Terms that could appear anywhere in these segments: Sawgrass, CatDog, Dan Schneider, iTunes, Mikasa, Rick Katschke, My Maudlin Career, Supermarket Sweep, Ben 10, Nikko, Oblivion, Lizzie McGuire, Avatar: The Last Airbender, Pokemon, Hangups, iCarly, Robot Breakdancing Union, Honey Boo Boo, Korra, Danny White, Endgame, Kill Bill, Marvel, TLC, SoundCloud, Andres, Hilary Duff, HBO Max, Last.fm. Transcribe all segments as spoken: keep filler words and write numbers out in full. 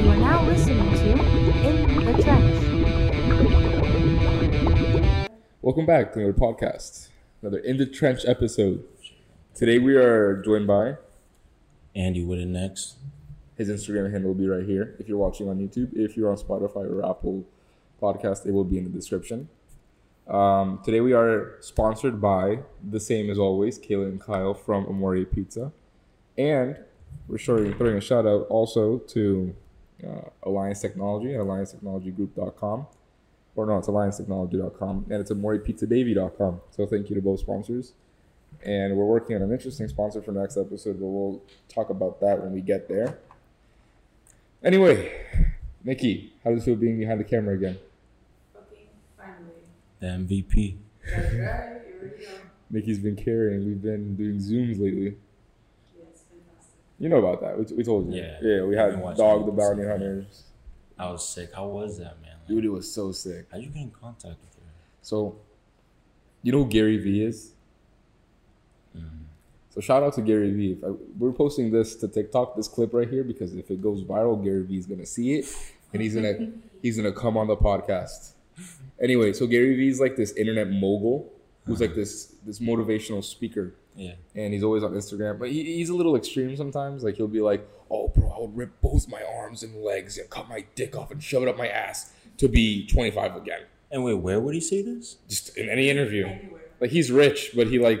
You are now listening to In the Trench. Welcome back to another podcast, another In the Trench episode. Today we are joined by Andy Wooden next. His Instagram handle will be right here. If you're watching on YouTube, if you're on Spotify or Apple Podcast, it will be in the description. Um, today we are sponsored by the same as always, Kayla and Kyle from Amore Pizza, and we're showing, throwing a shout out also to uh, Alliance Technology, alliance technology group dot com, or no, it's alliance technology dot com, and it's amore pizza davy dot com. So thank you to both sponsors, and we're working on an interesting sponsor for next episode, but we'll talk about that when we get there. Anyway, Nikki, how does it feel being behind the camera again? The M V P. That's right. Here we go. Nikki's been carrying. We've been doing Zooms lately. Yeah, it's fantastic. You know about that. We, we told you. Yeah. Yeah, we had Dog the Bounty Hunters. I was sick. How was that, man? Like, dude, it was so sick. How'd you get in contact with her? So, you know who Gary Vee is? Mm-hmm. So, shout out to Gary Vee. If I, we're posting this to TikTok, this clip right here, because if it goes viral, Gary Vee's going to see it, and he's going to he's gonna come on the podcast. Anyway, so Gary Vee's like this internet mogul who's like this this motivational speaker. Yeah. And he's always on Instagram. But he, he's a little extreme sometimes. Like, he'll be like, oh, bro, I'll rip both my arms and legs and cut my dick off and shove it up my ass to be twenty-five again. And wait, where would he say this? Just in any interview. Anywhere. Like, he's rich, but he like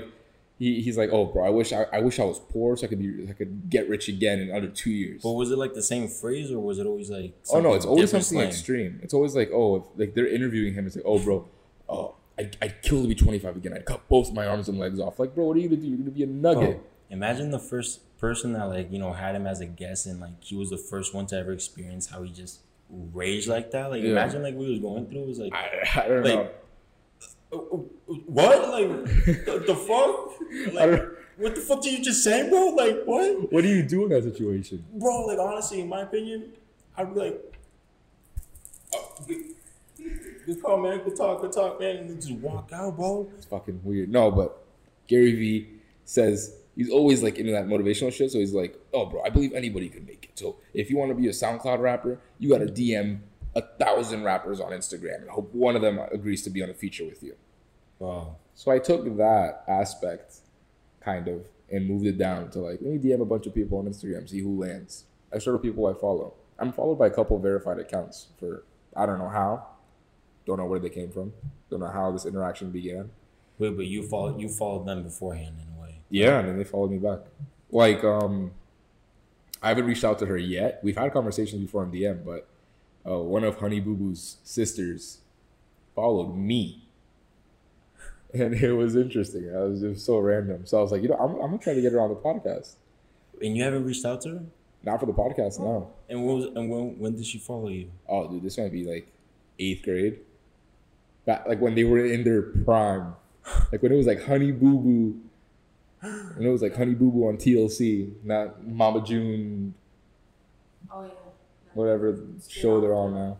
he, he's like, oh, bro, I wish I, I wish I was poor so I could be I could get rich again in under two years. But was it like the same phrase, or was it always like? Oh no, it's always something slang. Extreme. It's always like, oh, if, like they're interviewing him. It's like, oh, bro, oh, I I'd kill to be twenty-five again. I'd cut both my arms and legs off. Like, bro, what are you gonna do? You're gonna be a nugget. Bro, imagine the first person that like you know had him as a guest, and like he was the first one to ever experience how he just raged like that. Like, yeah. Imagine like what he was going through. It was like I, I don't like, know. What? Like, the, the fuck? Like, what the fuck did you just say, bro? Like, what? What do you do in that situation? Bro, like, honestly, in my opinion, I'd be like, oh, good call, man. Good talk, good talk, man. And just walk out, bro. It's fucking weird. No, but Gary Vee says he's always, like, into that motivational shit. So he's like, oh, bro, I believe anybody could make it. So if you want to be a SoundCloud rapper, you got to D M a thousand rappers on Instagram and hope one of them agrees to be on a feature with you. Wow. So I took that aspect kind of and moved it down to like, let me D M a bunch of people on Instagram, see who lands. I sort of people I follow. I'm followed by a couple of verified accounts for, I don't know how, don't know where they came from, don't know how this interaction began. Wait, but you followed, you followed them beforehand in a way. Yeah, and then they followed me back. Like, um, I haven't reached out to her yet. We've had conversations before on D M, but uh, one of Honey Boo Boo's sisters followed me. And it was interesting. I was just so random. So I was like, you know, I'm, I'm going to try to get her on the podcast. And you haven't reached out to her? Not for the podcast, no. And when was, and when, when did she follow you? Oh, dude, this might be like eighth grade. Back, like when they were in their prime. Like when it was like Honey Boo Boo. And it was like Honey Boo Boo on T L C, not Mama June. Oh, yeah. Whatever show they're on now.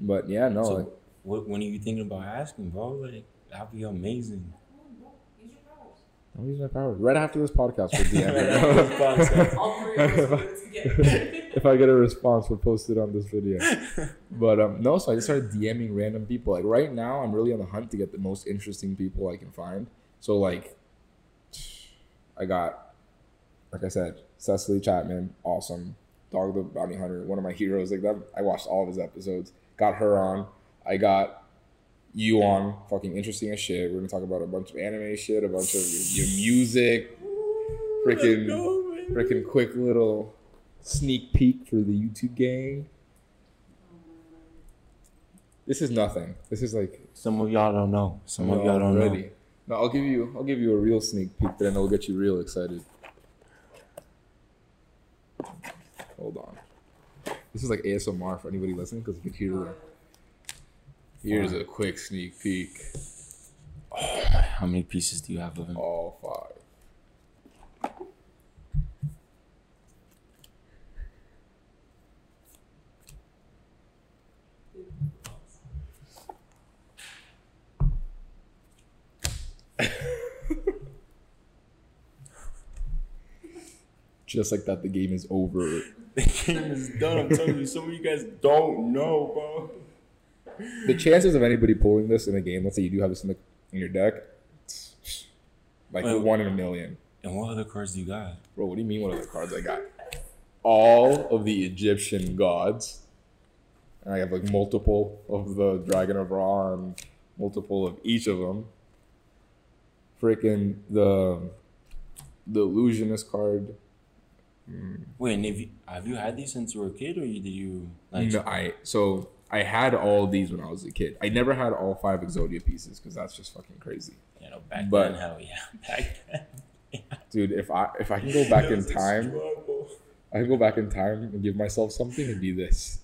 But yeah, no. So like, what, when are you thinking about asking, bro? Like, that'd be amazing. Use your powers. I'll use my powers. Right after this podcast, we'll D M it. If I get a response, we'll post it on this video. But um, no, so I just started DMing random people. Like right now, I'm really on the hunt to get the most interesting people I can find. So like, I got, like I said, Cecily Chapman, awesome. Dog the Bounty Hunter, one of my heroes. Like that, I watched all of his episodes. Got her on. I got you on, fucking interesting as shit. We're gonna talk about a bunch of anime shit, a bunch of your, your music, freaking, oh freaking quick little sneak peek for the YouTube gang. This is nothing. This is like some of y'all don't know. Some of y'all don't already know. No, I'll give you, I'll give you a real sneak peek, but I know it'll get you real excited. Hold on. This is like A S M R for anybody listening because you can hear the. Here's a quick sneak peek. Oh, how many pieces do you have of him? All five. Just like that, the game is over. The game is done. I'm telling you, some of you guys don't know, bro. The chances of anybody pulling this in a game, let's say you do have this in, the, in your deck, like Wait, one in a million. And what other cards do you got? Bro, what do you mean what other cards I got? All of the Egyptian gods. And I have like multiple of the Dragon of Ra and multiple of each of them. Freaking the the illusionist card. Mm. Wait, and have you, have you had these since you were a kid, or did you like? No, I so I had all these when I was a kid. I never had all five Exodia pieces because that's just fucking crazy. You know, back but, then, hell yeah, back then. Yeah. Dude, if I if I can go back in time, struggle. I can go back in time and give myself something and be this,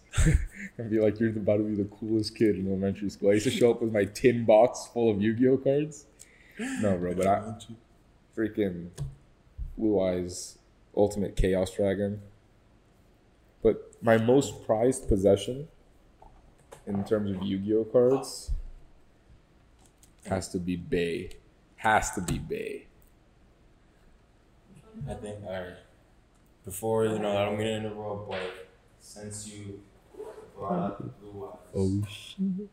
and be like, you're about to be the coolest kid in elementary school. I used to show up with my tin box full of Yu-Gi-Oh cards. No, bro, but I freaking Blue Eyes. Ultimate Chaos Dragon. But my most prized possession in terms of Yu-Gi-Oh cards has to be Bay. Has to be Bay. I think, alright. Before, you know, I don't mean to interrupt, but since you brought up Blue Eyes, oh, shit.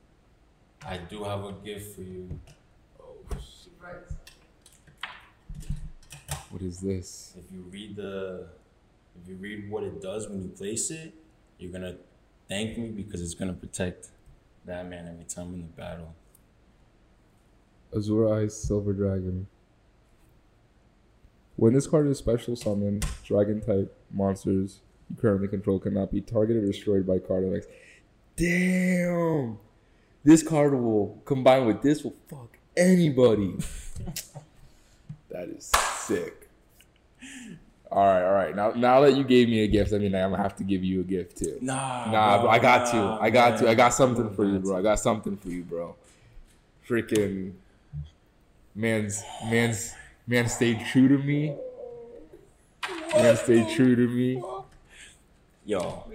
I do have a gift for you. Oh, shit. What is this? If you read the, if you read what it does when you place it, you're gonna thank me because it's gonna protect that man every time in the battle. Azure Eyes Silver Dragon. When this card is special summoned, dragon type monsters you currently control cannot be targeted or destroyed by card effects. Damn! This card will combine with this will fuck anybody. That is sick. All right, all right. Now now that you gave me a gift, I mean, I'm going to have to give you a gift, too. Nah. Nah, bro, I got you. I got man. you. I got something for you, bro. I got something for you, bro. Freaking man's, man's, man stayed true to me. Man stayed true to me. Yo.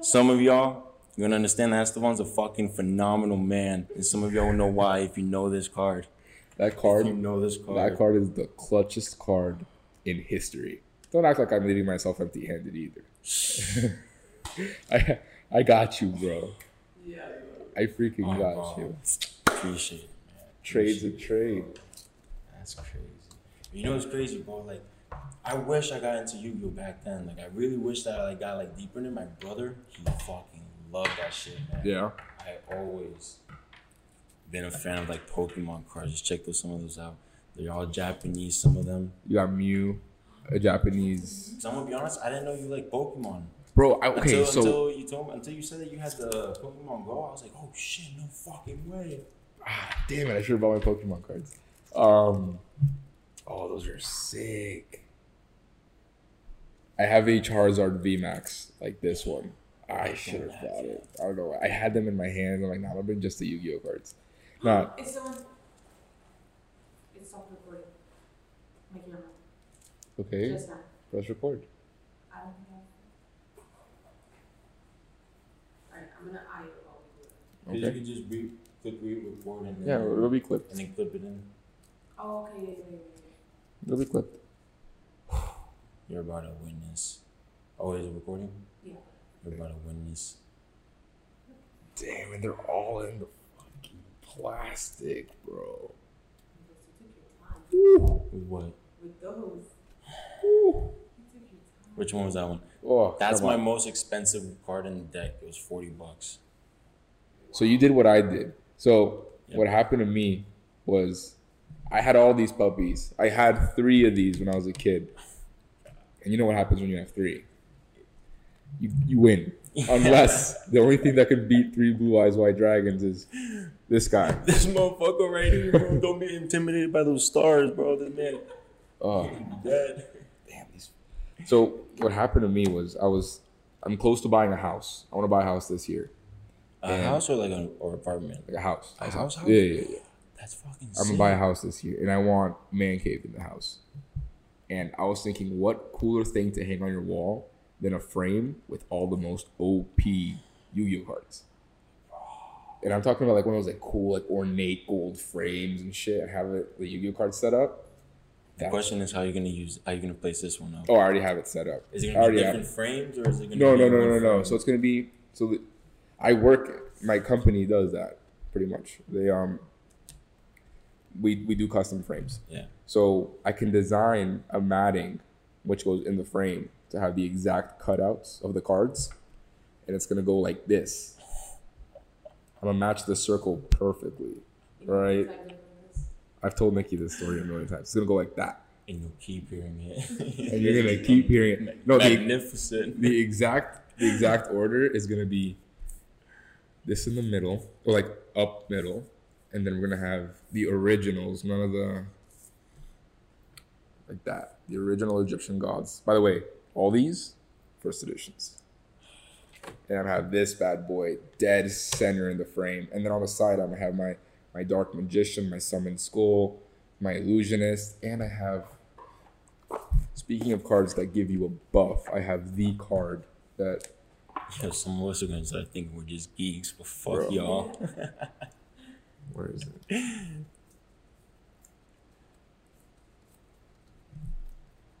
Some of y'all, you're going to understand that Estevan's a fucking phenomenal man. And some of y'all will know why if you know this card. That card, you know this card, that card is the clutchest card in history. Don't act like I'm leaving myself empty-handed either. I I got you, bro. Yeah, I freaking oh, got bro. you. Appreciate it, man. Trade's a trade. Bro. That's crazy. You know what's crazy, bro? Like, I wish I got into Yu-Gi-Oh back then. Like, I really wish that I like, got like deeper into my brother. He fucking loved that shit, man. Yeah. I always. Been a fan of like Pokemon cards. Just check those some of those out. They're all Japanese. Some of them. You got Mew, a Japanese. So I'm gonna be honest. I didn't know you like Pokemon, bro. I, okay, until, so until you told me, until you said that you had the Pokemon Go, I was like, oh shit, no fucking way. Ah, damn it! I should have bought my Pokemon cards. Um, oh, those are sick. I have a Charizard V MAX like this one. I should have bought it. I don't know. I had them in my hand. I'm like, nah, I've been just the Yu-Gi-Oh cards. Not. It's on. It's off recording. My camera. Okay. Just now. Press record. I don't know. Alright, I'm gonna I while we do it. Okay. You can just re- click re- record and then. Yeah, it'll be clipped. And then clip it in. Oh, okay. Yeah, yeah, yeah, yeah. It'll be clipped. You're about to win this. Oh, is it recording? Yeah. You're about to win this. Damn, and they're all in the. Plastic, bro. Ooh. With what? With those. Ooh. Which one was that one? Oh, that's my on. most expensive card in the deck. It was forty bucks. So you did what I did. So yep. What happened to me was I had all these puppies. I had three of these when I was a kid. And you know what happens when you have three? You you win. Unless the only thing that can beat three Blue Eyes White Dragons is this guy. This motherfucker right here, bro. Don't be intimidated by those stars, bro. This man. Oh. Dead. Damn. These... So what happened to me was I was, I'm close to buying a house. I want to buy a house this year. A and house or like an or apartment? Like a house. A house? house? Yeah, yeah, yeah. That's fucking sick. I'm going to buy a house this year and I want man cave in the house. And I was thinking what cooler thing to hang on your wall than a frame with all the most O P Yu-Gi-Oh cards. And I'm talking about like one of those like cool, like ornate gold frames and shit. I have it, the Yu-Gi-Oh card set up. The question is how you're gonna use how you're gonna place this one up. Oh, I already have it set up. Is it gonna be different frames or is it gonna no, be no no no no no? So it's gonna be so the, I work my company does that pretty much. They um we we do custom frames. Yeah. So I can design a matting which goes in the frame to have the exact cutouts of the cards, and it's gonna go like this. I'm gonna match the circle perfectly, right? I've told Nikki this story a million times. It's gonna go like that. And you'll keep hearing it. And you're gonna keep hearing it. No, magnificent. The, the exact the exact order is gonna be this in the middle, or like up middle, and then we're gonna have the originals, none of the like that. The original Egyptian gods. By the way, all these first editions. And I'm gonna have this bad boy dead center in the frame. And then on the side I'm gonna have my my dark magician, my summoned skull, my illusionist, and I have, speaking of cards that give you a buff, I have the card that... Because some of us are going to start thinking we're just geeks, but fuck y'all. Where is it?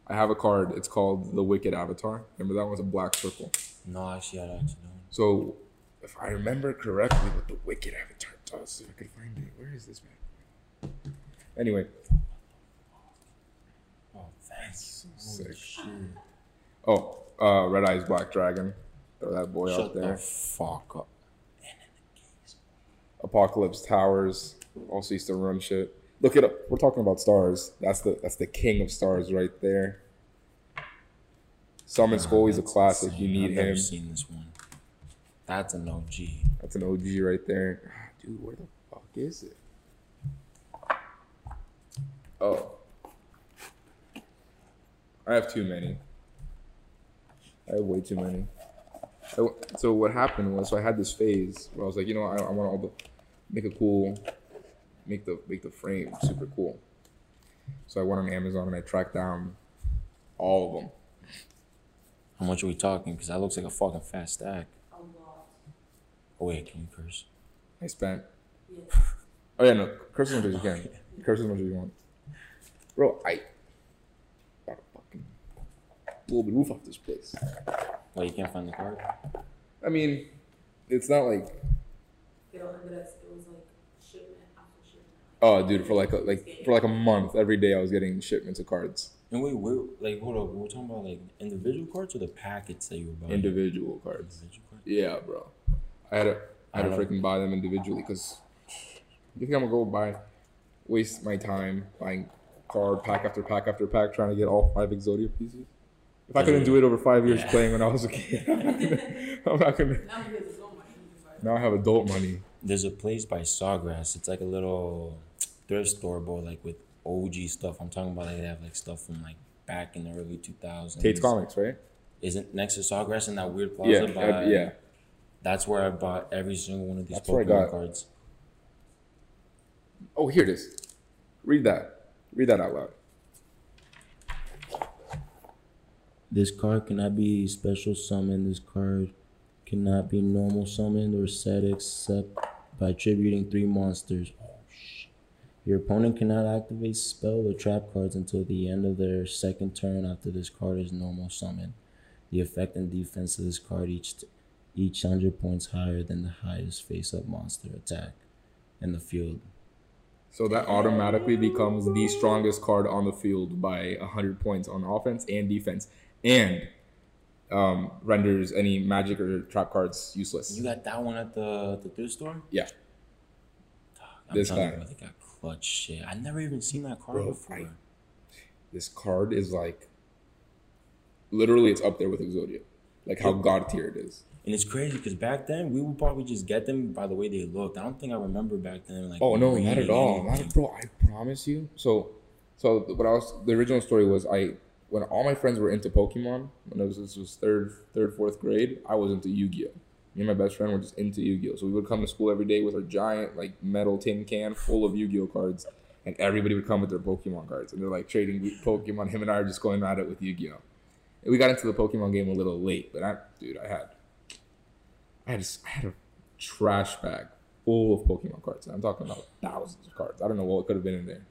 I have a card, it's called the Wicked Avatar. Remember that one's a black circle? No, actually, I don't actually know. So, if I remember correctly, what the Wicked Avatar... I'll see if I can find it. Where is this man? Anyway. Oh, that's so sick. Shit. Oh, uh, Red Eyes Black Dragon. Throw that boy Shut out there. The fuck up. Apocalypse Towers. Also used to run shit. Look it up. We're talking about stars. That's the that's the king of stars right there. Summon Skull, he's a classic. Insane. You need I've him. I've never seen this one. That's an O G. That's an O G right there. Dude, where the fuck is it? Oh. I have too many. I have way too many. I, so what happened was, so I had this phase where I was like, you know, I, I want all the, make a cool, make the make the frame super cool. So I went on Amazon and I tracked down all of them. How much are we talking? Because that looks like a fucking fat stack. A lot. Oh wait, can you curse? I spent. Yeah. Oh yeah, no. Curse as much as you can. Curse as much as you want. Bro, I got a fucking blow the roof off this place. Well, you can't find the card. I mean, it's not like. They don't remember that it was like shipment after shipment. Oh, dude, for like a, like for like a month, every day I was getting shipments of cards. And wait, we're like, hold up, we're talking about like individual cards or the packets that you were buying. Individual cards. Individual cards. Yeah, bro. I had a. I had to freaking buy them individually because you think I'm gonna go buy, waste my time buying card pack after pack after pack trying to get all five Exodia pieces? If I couldn't do it over five years yeah. playing when I was a kid, I'm not gonna. Now I have adult money. There's a place by Sawgrass. It's like a little thrift store, but like with O G stuff. I'm talking about like they have like stuff from like back in the early two thousands. Tate's Comics, right? Isn't next to Sawgrass in that weird plaza? Yeah, by, I, yeah. That's where I bought every single one of these That's Pokemon cards. Oh, here it is. Read that. Read that out loud. This card cannot be special summoned. This card cannot be normal summoned or set except by tributing three monsters. Oh, shit. Your opponent cannot activate spell or trap cards until the end of their second turn after this card is normal summoned. The effect and defense of this card each... T- each one hundred points higher than the highest face-up monster attack in the field. So that automatically becomes the strongest card on the field by one hundred points on offense and defense, and um, renders any magic or trap cards useless. You got that one at the the thrift store? Yeah. I'm this guy. They got clutch shit. I've never even seen that card Bro, before. I, this card is like, literally it's up there with Exodia. Like how God-tier it is. And it's crazy because back then we would probably just get them by the way they looked. I don't think I remember back then. Like oh no, not at all, not at, bro. I promise you. So, so what I was the original story was I when all my friends were into Pokemon when I was this was third, third, fourth grade. I was into Yu-Gi-Oh. Me and my best friend were just into Yu-Gi-Oh. So we would come to school every day with our giant like metal tin can full of Yu-Gi-Oh cards, and everybody would come with their Pokemon cards, and they're like trading Pokemon. Him and I are just going at it with Yu-Gi-Oh. And we got into the Pokemon game a little late, but I, dude, I had. I had, a, I had a trash bag full of Pokemon cards. I'm talking about thousands of cards. I don't know what could have been in there.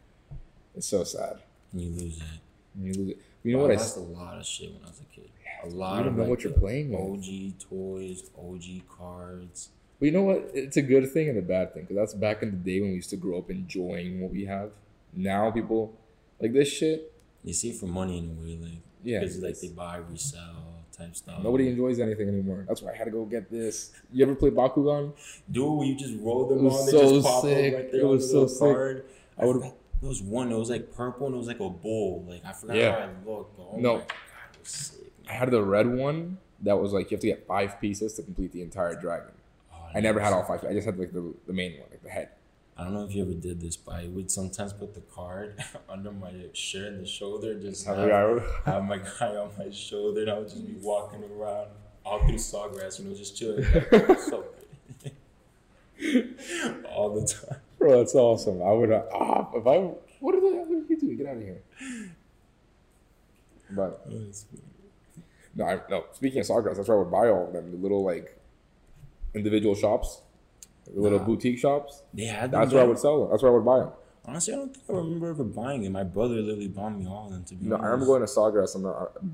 It's so sad. And you lose that. And you lose it. You know wow, what I lost I, a lot of shit when I was a kid. A lot. You don't of know like what you're playing with. O G toys, O G cards. Well, you know what? It's a good thing and a bad thing, because that's back in the day when we used to grow up enjoying what we have. Now people like this shit. You see it for money in a way, like yeah, because like they buy, resell type stuff. Nobody enjoys anything anymore. That's why I had to go get this. You ever play Bakugan? Dude, you just roll them on. They so just pop sick. Up right there. It was so sick. Card. I would have. There was one that was like purple and it was like a bowl. Like I forgot yeah. how it looked, but oh no. my God, it was sick. Man. I had the red one that was like you have to get five pieces to complete the entire dragon. Oh, I never had all five. I just had like the, the main one, like the head. I don't know if you ever did this, but I would sometimes put the card under my shirt and the shoulder, just have, have my guy on my shoulder, and I would just be walking around all through Sawgrass and it was just chilling. Like, oh, so good. All the time. Bro, that's awesome. I would, uh, ah, if I, what the hell did you do? Get out of here. But, no, I, no, speaking of Sawgrass, that's where I would buy all of them. The little, like, individual shops, the nah. little boutique shops. They had them. That's where I would sell them. That's where I would buy them. Honestly, I don't think I remember ever buying them. My brother literally bought me all of them, to be no, honest. I remember going to Sawgrass and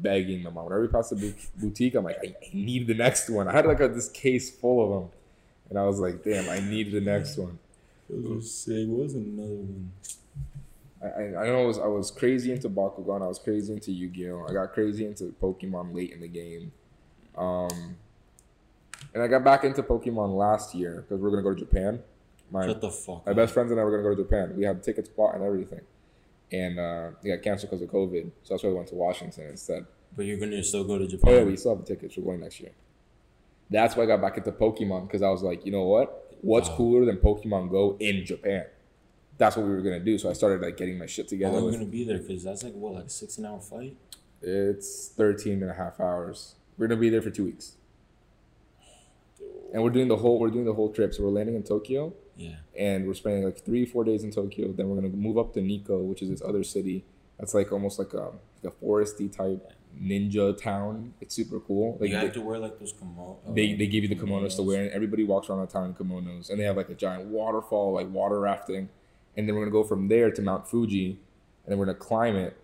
begging them out. Whenever we passed the boutique, I'm like, I need the next one. I had, like, a, this case full of them. And I was like, damn, I need the next one. It was sick. What was another one? I I, I know I was, I was crazy into Bakugan. I was crazy into Yu-Gi-Oh. I got crazy into Pokemon late in the game. Um, and I got back into Pokemon last year because we were going to go to Japan. My, Shut the fuck My man. best friends and I were going to go to Japan. We had tickets bought and everything. And uh, they got canceled because of COVID. So that's why we went to Washington instead. But you're going to still go to Japan? Oh, yeah, we still have the tickets. We're going next year. That's why I got back into Pokemon because I was like, you know what? What's wow. cooler than Pokemon Go in Japan? That's what we were gonna do. So I started like getting my shit together. Oh, we're gonna be there because that's like what, like a sixteen hour flight? It's thirteen and a half hours. We're gonna be there for two weeks. Dude. And we're doing the whole we're doing the whole trip. So we're landing in Tokyo. Yeah. And we're spending like three, four days in Tokyo. Then we're gonna move up to Nikko, which is this other city. That's like almost like a, like a foresty type ninja town. It's super cool. Like you have they, to wear like those kimono. Uh, they they give you the kimonos, kimonos to wear, and everybody walks around the town in kimonos. And they have like a giant waterfall, like water rafting. And then we're gonna go from there to Mount Fuji, and then we're gonna climb it.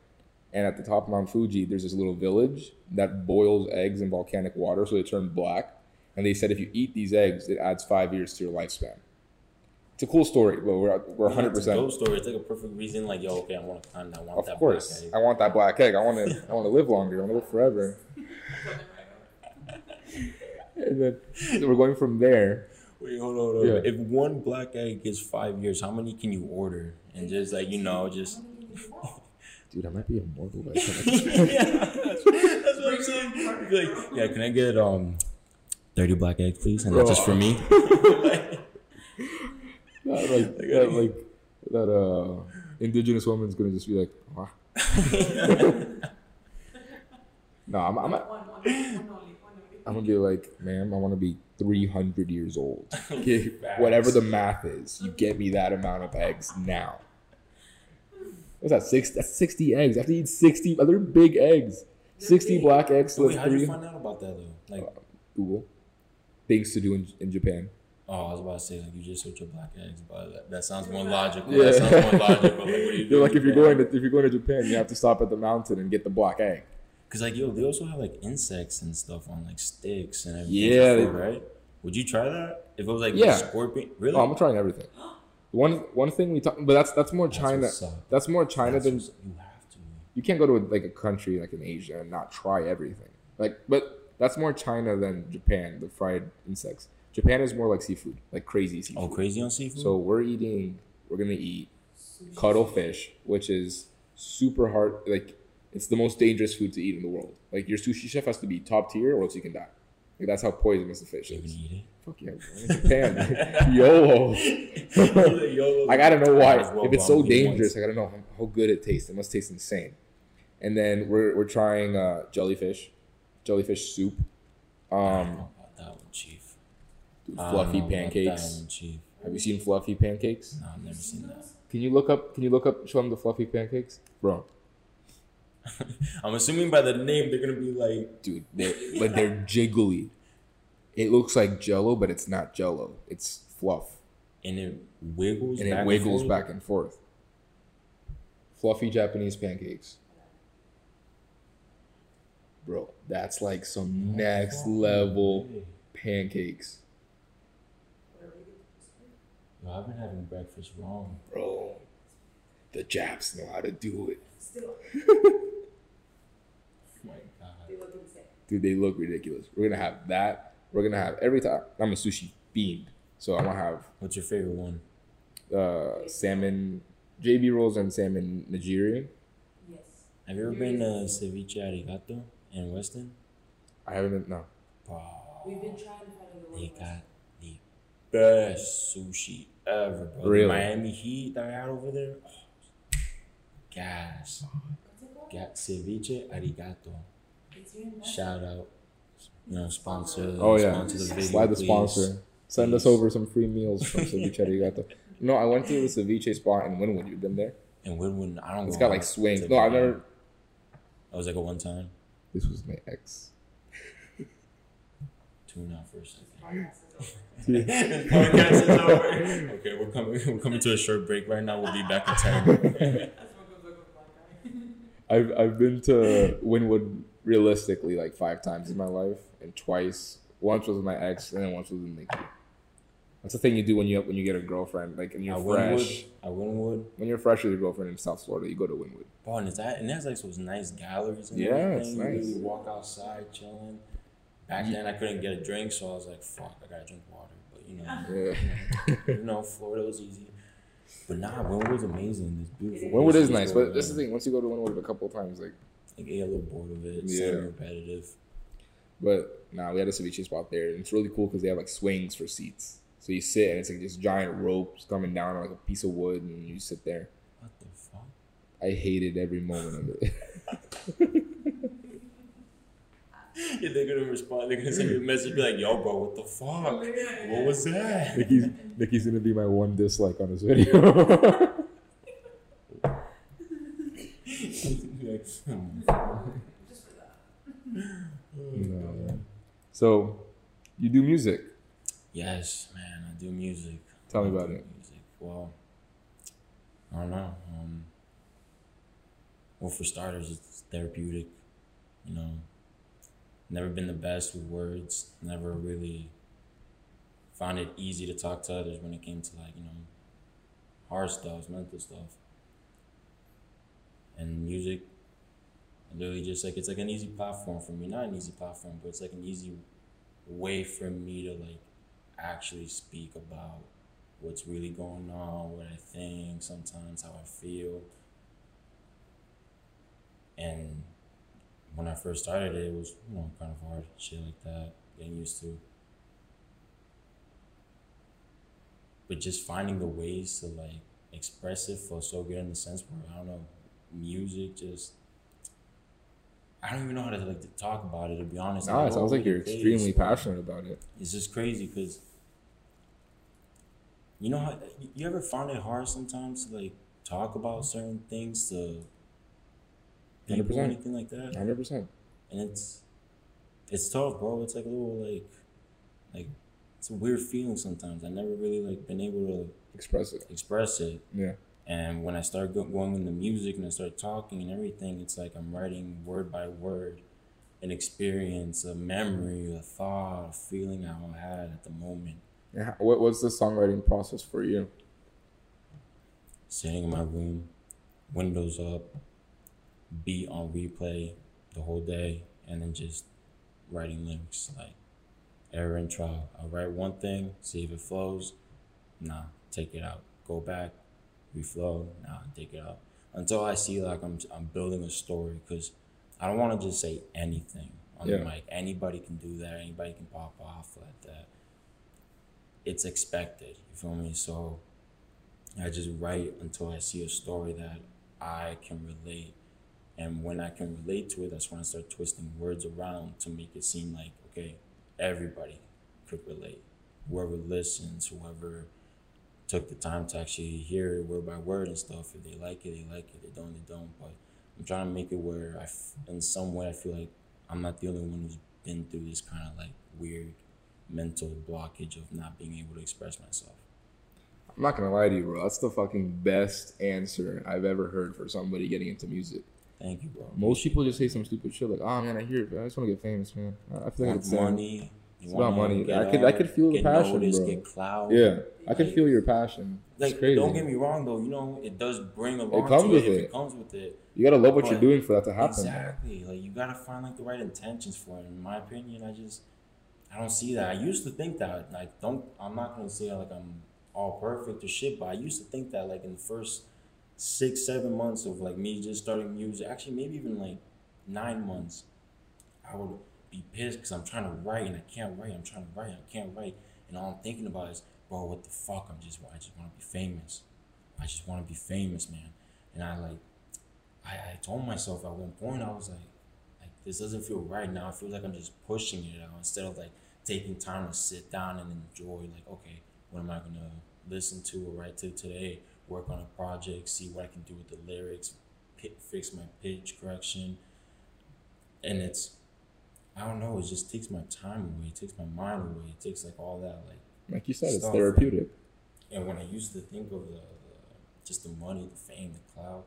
And at the top of Mount Fuji, there's this little village that boils eggs in volcanic water, so they turn black. And they said if you eat these eggs, it adds five years to your lifespan. It's a cool story, but we're we're one hundred percent. Yeah, it's a dope story. It's like a perfect reason, like, yo, okay, I want to climb that. I want of that course. black egg. I want that black egg. I want to I want to live longer. I want to live forever. And then so we're going from there. Wait, hold on, hold on. Yeah. If one black egg is five years, how many can you order? And just, like, you know, just... Dude, I might be immortal. By yeah, that's, that's what I'm saying. You're like, yeah, can I get um thirty black eggs, please? And that's just for me. Not like that, like that uh, indigenous woman's gonna just be like, ah. No, I'm, I'm, a, I'm gonna be like, ma'am, I want to be three hundred years old. Get, whatever the math is, you get me that amount of eggs now. What's that? Six? That's sixty eggs. I have to eat sixty other big eggs. sixty black eggs. Wait, how did you find out about that though? Like uh, Google. Things to do in, in Japan. Oh, I was about to say, like, you just search your black eggs, but that, that sounds more logical. Yeah. That sounds more logical. Like, what are you doing? Like, if you're going to if you're going to Japan, you have to stop at the mountain and get the black egg. Because, like, yo, they also have, like, insects and stuff on, like, sticks and everything. Yeah. Before, right? Would you try that? If it was, like, yeah. a scorpion? Really? Oh, I'm trying everything. One one thing we talk... But that's that's more China. That's more China than... You have to. You can't go to, a, like, a country, like, in Asia and not try everything. Like, but that's more China than Japan, the fried insects. Japan is more like seafood, like crazy seafood. Oh, crazy on seafood? So we're eating, we're going to eat cuttlefish, which is super hard. Like, it's the most dangerous food to eat in the world. Like, your sushi chef has to be top tier or else you can die. Like, that's how poisonous the fish is. You can eat it? Fuck yeah, bro. Japan. YOLO. I got to know why. If it's so dangerous, I got to know how, how good it tastes. It must taste insane. And then we're we're trying uh, jellyfish, jellyfish soup. Um, I don't know about that one, Chief. Dude, fluffy pancakes. Have you seen fluffy pancakes? No, I've never seen that. Can you look up? Can you look up? Show them the fluffy pancakes, bro. I'm assuming by the name they're gonna be like, dude, they're, but they're jiggly. It looks like Jello, but it's not Jello. It's fluff, and it wiggles. And it wiggles back and forth. fluffy Japanese pancakes. Bro, that's like some next level pancakes. No, I've been having breakfast wrong. Bro, the Japs know how to do it. Still. Oh my God. Dude, they look ridiculous. We're going to have that. We're going to have every time. I'm a sushi fiend, so I'm going to have. What's your favorite one? Uh, salmon, J B rolls and salmon Nigiri. Yes. Have you ever been to uh, Ceviche Arigato in Weston? I haven't been, no. Bro. We've been trying to find a They got the best sushi ever, bro. Really? The Miami Heat that I had over there. Oh, gosh. Got Ceviche Arigato. Shout out. You know, sponsor. Oh, yeah. Sponsor the video, Slide the please. sponsor. Send please. us over some free meals from Ceviche Arigato. No, I went to the ceviche spot in Wynwood. You've been there? In Wynwood, I don't know. It's got like swings. No, I've never. I was like a one time. This was my ex. Tune out for a second. Podcast is over. Okay, we're coming. We're coming to a short break right now. We'll be back in ten. I've I've been to Wynwood realistically like five times in my life, and twice. Once was with my ex, and then once was with Nikki. That's the thing you do when you when you get a girlfriend, like and you're at fresh. At Wynwood. When you're fresh with your girlfriend in South Florida, you go to Wynwood. Oh, and it's that and that's like those nice galleries. And yeah, everything. It's nice. You really walk outside, chilling. Back then, I couldn't get a drink, so I was like, "Fuck, I gotta drink water." But you know, yeah. you know, Florida was easy. But nah, Wynwood's amazing. It's beautiful. Wynwood is nice, but that's the thing. Once you go to Wynwood a couple of times, like, like you get a little bored of it. It's yeah. repetitive. But nah, we had a ceviche spot there, and it's really cool because they have like swings for seats. So you sit, and it's like just giant ropes coming down on like a piece of wood, and you sit there. What the fuck? I hated every moment of it. Yeah, they're going to respond. They're going to send you a message be like, yo, bro, what the fuck? What was that? Nikki's, Nikki's going to be my one dislike on this video. No. So, you do music. Yes, man, I do music. Tell me about it. Music. Well, I don't know. Um, well, for starters, it's therapeutic. You know, never been the best with words. Never really found it easy to talk to others when it came to like, you know, hard stuff, mental stuff. And music, literally just like, it's like an easy platform for me. Not an easy platform, but it's like an easy way for me to like, actually speak about what's really going on, what I think, sometimes how I feel. And when I first started it, it was, you know, kind of hard, shit like that, getting used to. But just finding the ways to like express it felt so good in the sense where, I don't know, music just, I don't even know how to like to talk about it, to be honest. Nah, it sounds like you're extremely passionate about it. It's just crazy because, you know, how, you ever find it hard sometimes to like talk about certain things to people or anything like that? one hundred percent. And it's, it's tough, bro. It's like a little like, like, it's a weird feeling sometimes. I never really like been able to express it. Express it. Yeah. And when I start go- going into music and I start talking and everything, it's like I'm writing word by word an experience, a memory, a thought, a feeling I had at the moment. Yeah. What was the songwriting process for you? Sitting in my room, windows up, beat on replay the whole day, and then just writing lyrics like error and trial. I'll write one thing, see if it flows. Nah, take it out. Go back. We flow, nah, take it out. Until I see like I'm I'm building a story, because I don't want to just say anything on yeah. the mic. Anybody can do that. Anybody can pop off like that. It's expected, you feel me? So I just write until I see a story that I can relate. And when I can relate to it, that's when I start twisting words around to make it seem like, okay, everybody could relate. Whoever listens, whoever took the time to actually hear it word by word and stuff. If they like it, they like it. They don't, they don't. But I'm trying to make it where I, f- in some way, I feel like I'm not the only one who's been through this kind of like weird mental blockage of not being able to express myself. I'm not going to lie to you, bro. That's the fucking best answer I've ever heard for somebody getting into music. Thank you, bro. Most people just say some stupid shit like, oh, man, I hear it, but I just want to get famous, man. I feel like it's money. It's about money. I could, I could feel the passion, bro. Get clout. Yeah. I can feel your passion. Like, don't get me wrong, though. You know, it does bring along to it. It comes with it. You got to love what you're doing for that to happen. Exactly. Like, you got to find, like, the right intentions for it. In my opinion, I just, I don't see that. I used to think that, like, don't, I'm not going to say, like, I'm all perfect or shit, but I used to think that, like, in the first six, seven months of, like, me just starting music, actually, maybe even, like, nine months, I would be pissed because I'm trying to write and I can't write. I'm trying to write. I can't write. And all I'm thinking about is, bro, what the fuck? I'm just, I just want to be famous. I just want to be famous, man. And I, like, I, I told myself at one point, I was like, like, this doesn't feel right now. I feel like I'm just pushing it out instead of, like, taking time to sit down and enjoy, like, okay, what am I going to listen to or write to today? Work on a project, see what I can do with the lyrics, pit, fix my pitch correction. And it's, I don't know, it just takes my time away. It takes my mind away. It takes, like, all that, like, like you said, stuff. It's therapeutic. And when I used to think of the, the just the money, the fame, the clout,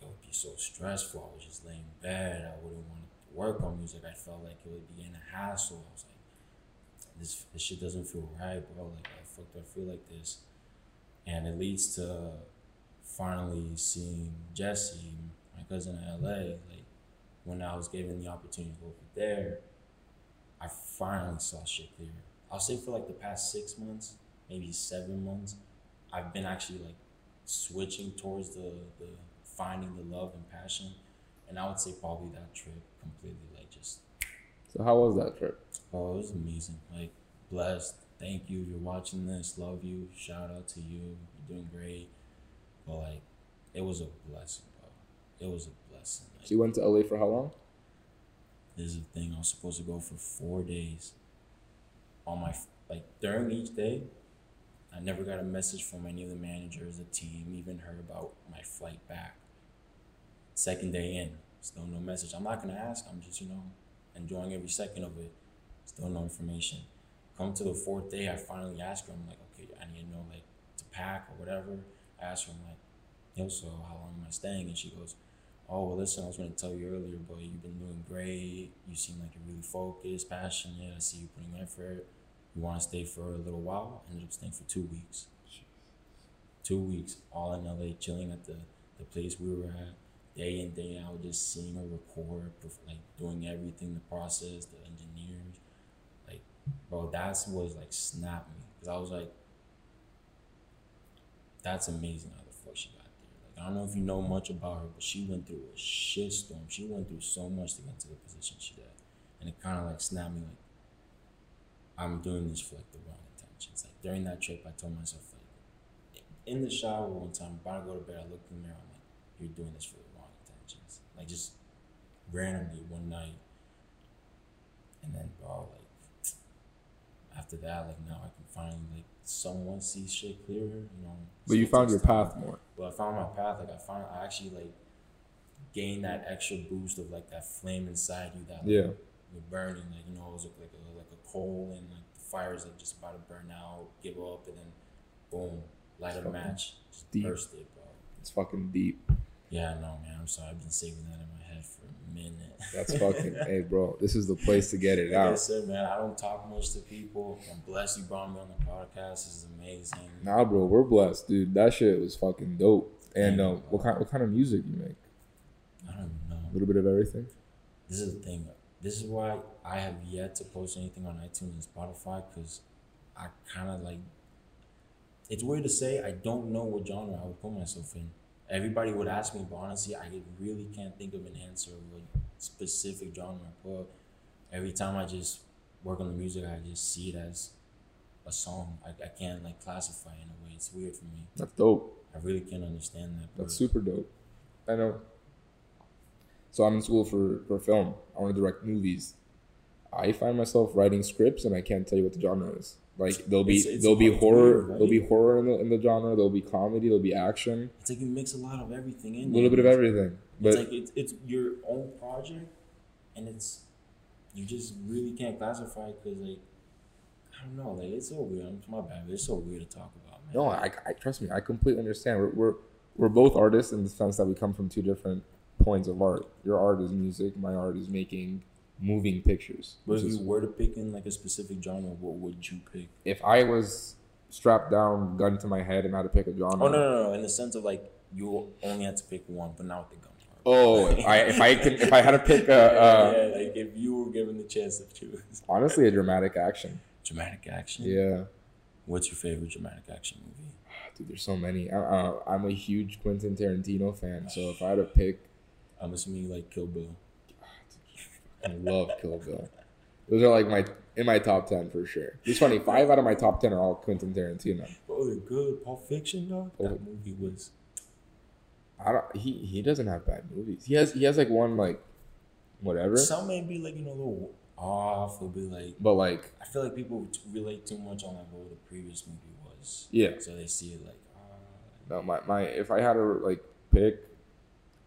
it would be so stressful. I was just laying in bed. I wouldn't want to work on music. I felt like it would be in a hassle. I was like, this, this shit doesn't feel right, bro. Like, I fucked up, I feel like this. And it leads to finally seeing Jesse, my cousin in L A. Like, when I was given the opportunity to go over there, I finally saw shit there. I'll say for, like, the past six months, maybe seven months, I've been actually, like, switching towards the, the finding the love and passion. And I would say probably that trip completely, like, just. So how was that trip? Oh, it was amazing. Like, blessed. Thank you. You're watching this. Love you. Shout out to you. You're doing great. But, like, it was a blessing, bro. It was a blessing. Like, so you went to L A for how long? This is the thing. I was supposed to go for four days. On my, like, during each day, I never got a message from any of the managers, the team, even her about my flight back. Second day in, still no message. I'm not gonna ask. I'm just, you know, enjoying every second of it. Still no information. Come to the fourth day, I finally asked her. I'm like, okay, I need to know, like, to pack or whatever. I asked her, I'm like, yo, so how long am I staying? And she goes, oh, well, listen, I was gonna tell you earlier, but you've been doing great. You seem like you're really focused, passionate. I see you putting effort. You want to stay for a little while? I ended up staying for two weeks. Two weeks, all in L A, chilling at the, the place we were at, day in, day out, just seeing her record, like, doing everything, the process, the engineers. Like, bro, that's what, like, snapped me. Because I was like, that's amazing how the fuck she got there. Like, I don't know if you know much about her, but she went through a shitstorm. She went through so much to get to the position she did. And it kind of, like, snapped me, like, I'm doing this for, like, the wrong intentions. Like, during that trip, I told myself, like, in the shower one time, about to go to bed, I looked in the mirror, I'm like, you're doing this for the wrong intentions. Like, just randomly one night. And then, bro, like, after that, like, now I can finally, like, someone sees shit clearer, you know. But you found your path more. But I found my path. Like, I found, I actually, like, gained that extra boost of, like, that flame inside you that, like, yeah, was burning. Like, you know, it was, like, like a, like, coal, and, like, the fire is, like, just about to burn out, give up, and then boom, light it's a match, just deep. Burst it, bro. It's fucking deep. Yeah, I know, man. I'm sorry. I've been saving that in my head for a minute. That's fucking, hey, bro, this is the place to get it out. Like I said, man, I don't talk much to people. I'm blessed you brought me on the podcast. This is amazing. Nah, bro, we're blessed, dude. That shit was fucking dope. And um, uh, what kind, what kind of music you make? I don't know. A little bit of everything? This is the thing, bro. This is why I have yet to post anything on iTunes and Spotify, because I kind of, like, it's weird to say, I don't know what genre I would put myself in. Everybody would ask me, but honestly, I really can't think of an answer of a specific genre. But every time I just work on the music, I just see it as a song. I, I can't, like, classify it in a way. It's weird for me. That's dope. I really can't understand that. That's super dope. I know. So I'm in school for, for film. I want to direct movies. I find myself writing scripts and I can't tell you what the genre is. Like, there'll be it's, it's there'll be horror, weird, right? There'll be horror in the, in the genre. There'll be comedy. There'll be action. It's like you mix a lot of everything in. A little bit of everything. But it's like it's, it's your own project, and it's you just really can't classify because, like, I I don't know. Like, it's so weird. It's my bad. It's so weird to talk about, man. No, I, I trust me. I completely understand. We're, we're we're both artists in the sense that we come from two different points of art. Your art is music. My art is making moving pictures. But if you were to pick in like a specific genre, what would you pick? If I was strapped down, gun to my head, and had to pick a genre. Oh no, no, no! In the sense of like you only had to pick one, but not with the gun. Oh, if I if I could if I had to pick a uh, yeah, yeah, like if you were given the chance to choose. Honestly, a dramatic action. Dramatic action. Yeah. What's your favorite dramatic action movie? Dude, there's so many. I, uh, I'm a huge Quentin Tarantino fan, so if I had to pick, I'm assuming you like Kill Bill. I love Kill Bill. Those are like my in my top ten for sure. It's funny, five out of my top ten are all Quentin Tarantino. Oh, they're good. Pulp Fiction, dog. Oh. That movie was. I don't, he he doesn't have bad movies. He has he has like one like, whatever. Some may be like you know a little off. It'll be like. But like. I feel like people relate too much on like what the previous movie was. Yeah. So they see it like. Uh, no, my my if I had to like pick,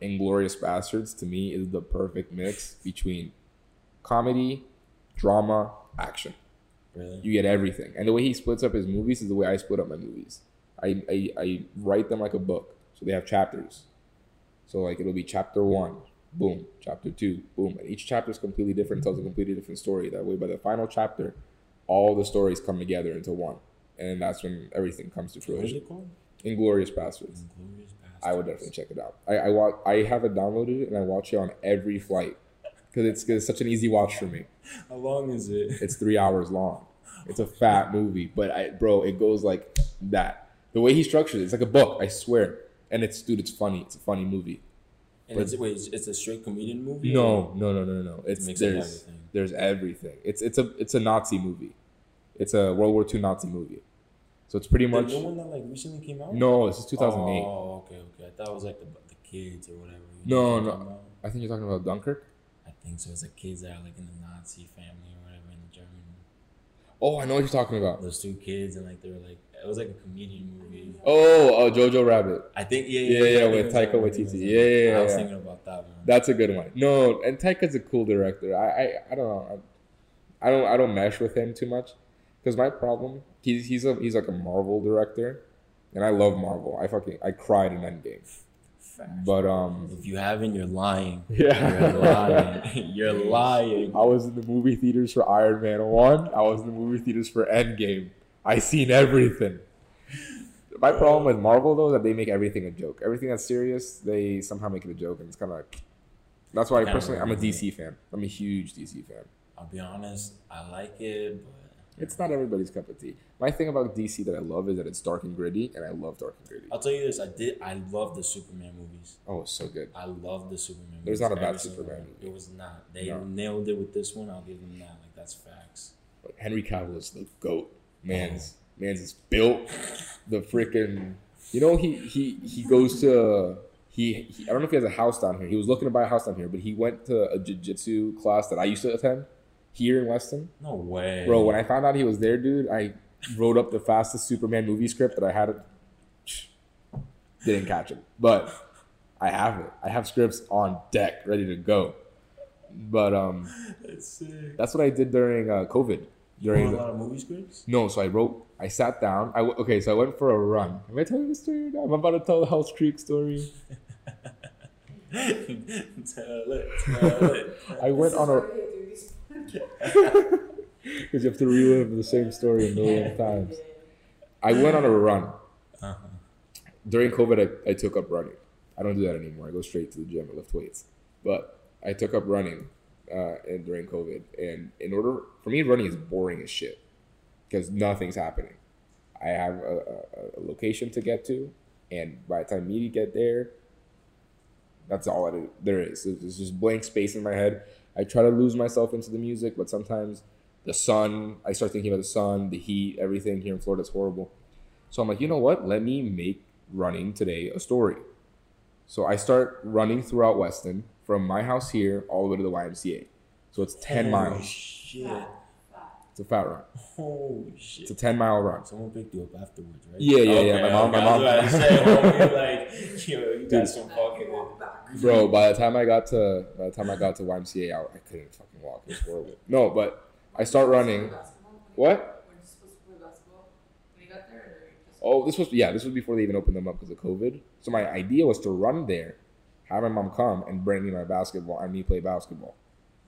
Inglourious Basterds to me is the perfect mix between, comedy, drama, action. Really. You get everything, and the way he splits up his movies is the way I split up my movies. I I, I write them like a book. So they have chapters. So like it'll be chapter one, boom, chapter two, boom. And each chapter is completely different, tells a completely different story. That way by the final chapter, all the stories come together into one. And that's when everything comes to fruition. What is it called? Inglourious Basterds. Inglourious Basterds. I would definitely check it out. I I, watch, I have it downloaded and I watch it on every flight. Because it's, it's such an easy watch for me. How long is it? It's three hours long. It's a fat movie. But I bro, it goes like that. The way he structures it, it's like a book, I swear. And it's, dude, it's funny. It's a funny movie. And it's, wait, it's a straight comedian movie? No, no, no, no, no. It's there's everything. There's everything. It's it's a it's a Nazi movie. It's a World War Two Nazi movie. So it's pretty much. The one that like recently came out. No, this is two thousand eight. Oh, okay, okay. I thought it was like the the kids or whatever. No, no. I think you're talking about Dunkirk. I think so. It's the kids that are like in the Nazi family or whatever in Germany. Oh, I know what you're talking about. Those two kids and like they were like. It was like a comedian movie. Oh, oh, Jojo Rabbit. I think, yeah, yeah, yeah, yeah with Taika Waititi. Yeah, yeah, yeah. I was thinking about that one. That's a good one. No, and Taika's a cool director. I, I, I don't know. I, I don't, I don't mesh with him too much, because my problem, he's, he's a, he's like a Marvel director, and I love Marvel. I fucking, I cried in Endgame. Fact. But um, if you haven't, you're lying. Yeah, you're lying. You're lying. I was in the movie theaters for Iron Man One. I was in the movie theaters for Endgame. I seen everything. My problem with Marvel though is that they make everything a joke. Everything that's serious, they somehow make it a joke, and it's kind of like. That's why I personally, I'm a D C fan. I'm a huge D C fan. I'll be honest, I like it, but it's not everybody's cup of tea. My thing about D C that I love is that it's dark and gritty, and I love dark and gritty. I'll tell you this: I did, I love the Superman movies. Oh, it's so good. I love the Superman. There's movies. There's not a bad Superman movie. movie. It was not. They no. nailed it with this one. I'll give them that. Like that's facts. But Henry Cavill is the GOAT. Man's man's is built the freaking you know he he he goes to he, he I don't know if he has a house down here. He was looking to buy a house down here, but he went to a jiu-jitsu class that I used to attend here in Weston. No way, bro. When I found out he was there, dude, I wrote up the fastest Superman movie script that I had. Didn't catch it, but I have it. I have scripts on deck, ready to go. But um, that's sick. That's what I did during uh, COVID. During you wrote a lot of movie scripts? No, so I wrote, I sat down. I w- okay, so I went for a run. Am I telling the story? I'm about to tell the House Creek story. tell it, tell it. I went on a... Because you have to relive the same story a million times. I went on a run. Uh-huh. During COVID, I, I took up running. I don't do that anymore. I go straight to the gym and lift weights. But I took up running. Uh, and during COVID, and in order for me, running is boring as shit because nothing's happening. I have a, a, a location to get to, and by the time me to get there, that's all I, there is. There's just blank space in my head. I try to lose myself into the music, but sometimes the sun, I start thinking about the sun, the heat, everything here in Florida is horrible. So I'm like, you know what? Let me make running today a story. So I start running throughout Weston. From my house here all the way to the Y M C A. So it's ten oh, miles. Shit. It's a fat run. Oh shit. It's a ten mile run. Someone picked you up afterwards, right? Yeah, yeah, okay, yeah. My mom, my mom. I was about to say, homie, like, you know, you got some fucking bro, by the time I got to by the time I got to Y M C A, I, I couldn't fucking walk. It was horrible. No, but I start running. What? Oh, this was, yeah, this was before they even opened them up because of COVID. So my idea was to run there, have my mom come and bring me my basketball and me play basketball.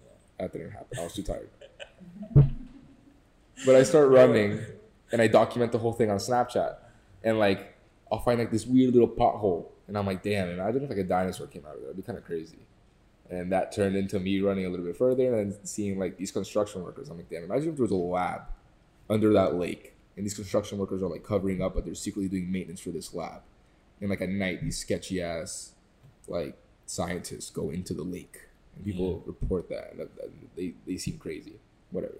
Yeah. That didn't happen. I was too tired. But I start running and I document the whole thing on Snapchat. And like, I'll find like this weird little pothole. And I'm like, damn, and I don't know if like a dinosaur came out of there. That'd be kind of crazy. And that turned into me running a little bit further and then seeing like these construction workers. I'm like, damn, imagine if there was a lab under that lake. And these construction workers are like covering up, but they're secretly doing maintenance for this lab. And like at night, these sketchy ass like scientists go into the lake, and people yeah. report that. And they they seem crazy, whatever.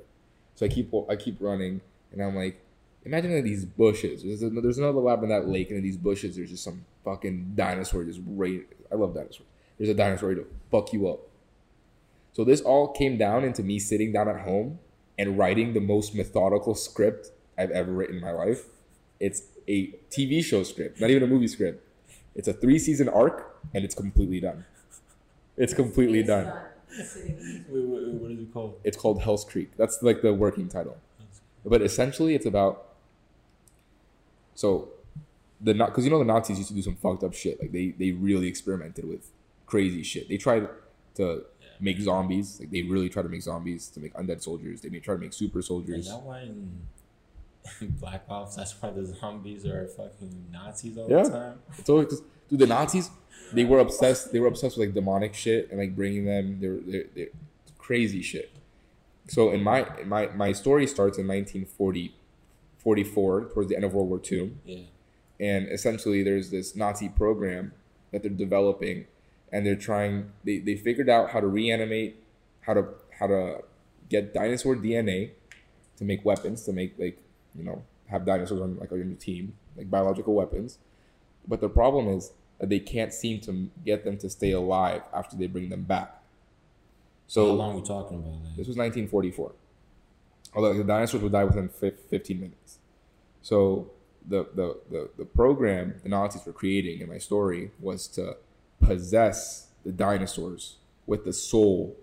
So I keep I keep running, and I'm like, imagine that these bushes. There's another, there's another lab in that lake, and in these bushes, there's just some fucking dinosaur just right. I love dinosaurs. There's a dinosaur to fuck you up. So this all came down into me sitting down at home and writing the most methodical script I've ever written in my life. It's a T V show script, not even a movie script. It's a three-season arc, and it's completely done. It's completely it's done. Wait, wait, what is it called? It's called Hell's Creek. That's like the working title. But essentially, it's about... So, the because you know the Nazis used to do some fucked up shit. Like they, they really experimented with crazy shit. They tried to... make zombies. Like they really try to make zombies, to make undead soldiers. They may try to make super soldiers. Is that why in Black Ops, that's why the zombies are fucking Nazis all yeah. the time? It's always because, dude, the Nazis, they were obsessed. They were obsessed with like demonic shit and like bringing them. They're they're, they're crazy shit. So in my in my my story starts in nineteen forty, forty-four, towards the end of World War Two. Yeah. And essentially, there's this Nazi program that they're developing. And they're trying, they, they figured out how to reanimate, how to how to get dinosaur D N A to make weapons, to make, like, you know, have dinosaurs on, like, on your team, like biological weapons. But the problem is that they can't seem to get them to stay alive after they bring them back. So how long are we talking about? Man? This was nineteen forty-four. Although the dinosaurs would die within fifteen minutes. So the, the, the, the program the Nazis were creating in my story was to possess the dinosaurs with the soul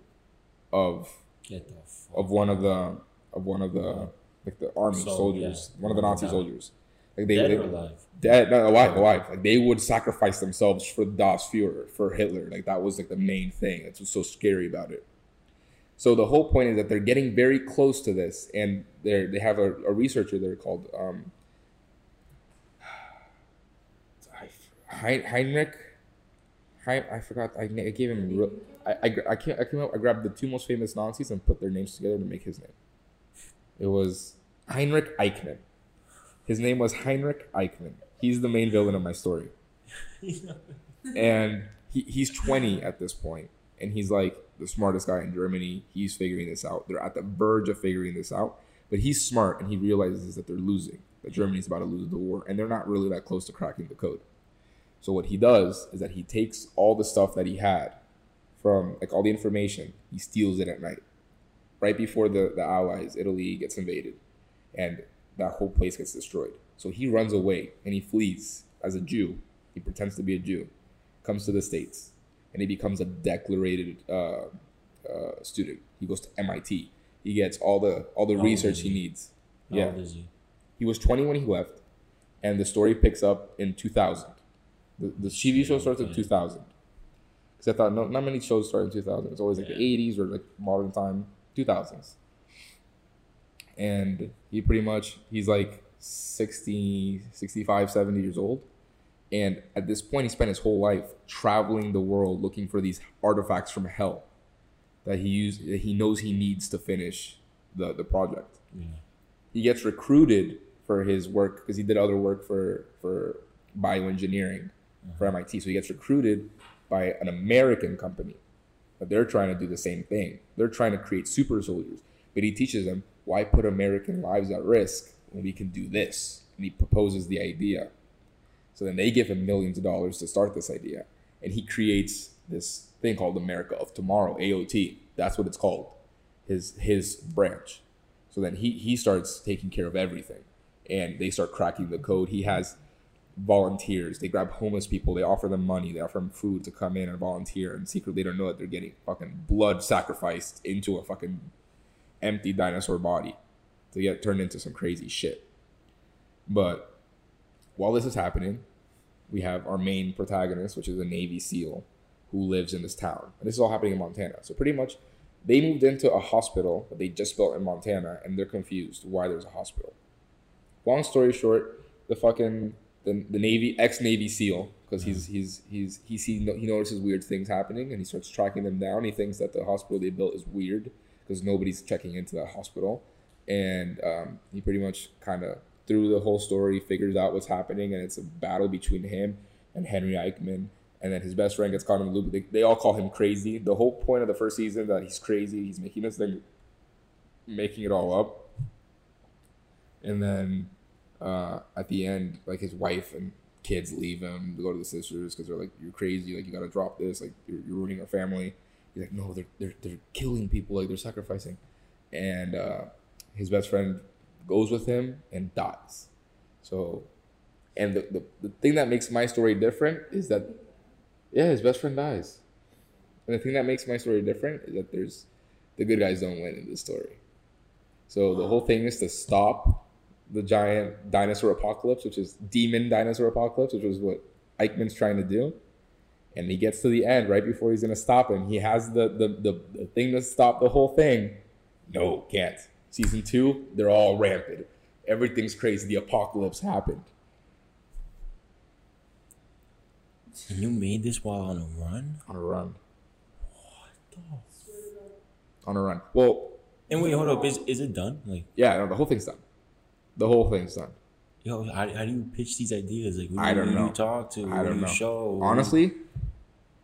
of Get the fuck of one of the of one of the like the army so, soldiers, yeah. one of the Nazi soldiers. Like they, dead they, or alive? Dead, not alive, alive. Like they would sacrifice themselves for Das Führer, for Hitler. Like that was like the main thing. That's what's so scary about it. So the whole point is that they're getting very close to this, and they they have a, a researcher there called um, Heinrich. I, I forgot. I, I gave him. Real, I I I came, I came up. I grabbed the two most famous Nazis and put their names together to make his name. It was Heinrich Eichmann. His name was Heinrich Eichmann. He's the main villain of my story, and he he's twenty at this point, and he's like the smartest guy in Germany. He's figuring this out. They're at the verge of figuring this out, but he's smart and he realizes that they're losing. That Germany's about to lose the war, and they're not really that close to cracking the code. So what he does is that he takes all the stuff that he had from, like, all the information, he steals it at night, right before the, the Allies, Italy gets invaded, and that whole place gets destroyed. So he runs away, and he flees as a Jew. He pretends to be a Jew, comes to the States, and he becomes a decorated uh, uh, student. He goes to M I T. He gets all the all the How research he? he needs. How yeah. old is he? He was twenty when he left, and the story picks up in two thousand. The, the T V show starts in two thousand. Because I thought no, not many shows start in two thousand. It's always like yeah. the eighties or like modern time, two thousands. And he pretty much, he's like sixty, sixty-five, seventy years old. And at this point, he spent his whole life traveling the world looking for these artifacts from hell that he used, that he knows he needs to finish the, the project. Yeah. He gets recruited for his work because he did other work for, for bioengineering. For M I T. So he gets recruited by an American company. But they're trying to do the same thing. They're trying to create super soldiers. But he teaches them, why put American lives at risk when we can do this? And he proposes the idea. So then they give him millions of dollars to start this idea. And he creates this thing called America of Tomorrow, A O T. That's what it's called. His his branch. So then he, he starts taking care of everything. And they start cracking the code. He has volunteers. They grab homeless people. They offer them money. They offer them food to come in and volunteer. And secretly, they don't know that they're getting fucking blood sacrificed into a fucking empty dinosaur body to get turned into some crazy shit. But while this is happening, we have our main protagonist, which is a Navy SEAL who lives in this town. And this is all happening in Montana. So pretty much they moved into a hospital that they just built in Montana, and they're confused why there's a hospital. Long story short, the fucking the, the Navy ex-Navy SEAL, because he's he's he's he sees he notices weird things happening, and he starts tracking them down. He thinks that the hospital they built is weird because nobody's checking into that hospital, and um, he pretty much kind of through the whole story figures out what's happening, and it's a battle between him and Heinrich Eichmann. And then his best friend gets caught in the loop. They, they all call him crazy. The whole point of the first season that he's crazy. He's making this thing, making it all up. And then uh, at the end, like his wife and kids leave him. They go to the sisters because they're like, "You're crazy. Like you gotta drop this. Like you're, you're ruining our family." He's like, "No, they're they're they're killing people. Like they're sacrificing." And uh, his best friend goes with him and dies. So, and the, the the thing that makes my story different is that. Yeah, his best friend dies. And the thing that makes my story different is that there's the good guys don't win in this story. So the whole thing is to stop the giant dinosaur apocalypse, which is demon dinosaur apocalypse, which is what Eichmann's trying to do. And he gets to the end right before he's going to stop him. He has the, the, the, the thing to stop the whole thing. No, can't. Season two, they're all rampant. Everything's crazy. The apocalypse happened. And you made this while on a run? On a run. What the f- On a run. Well... And wait, hold up. Is is it done? Like, yeah, no, the whole thing's done. The whole thing's done. Yo, how, how do you pitch these ideas? Like, who, I don't who know. do you talk to? I who don't do you know. show? Honestly,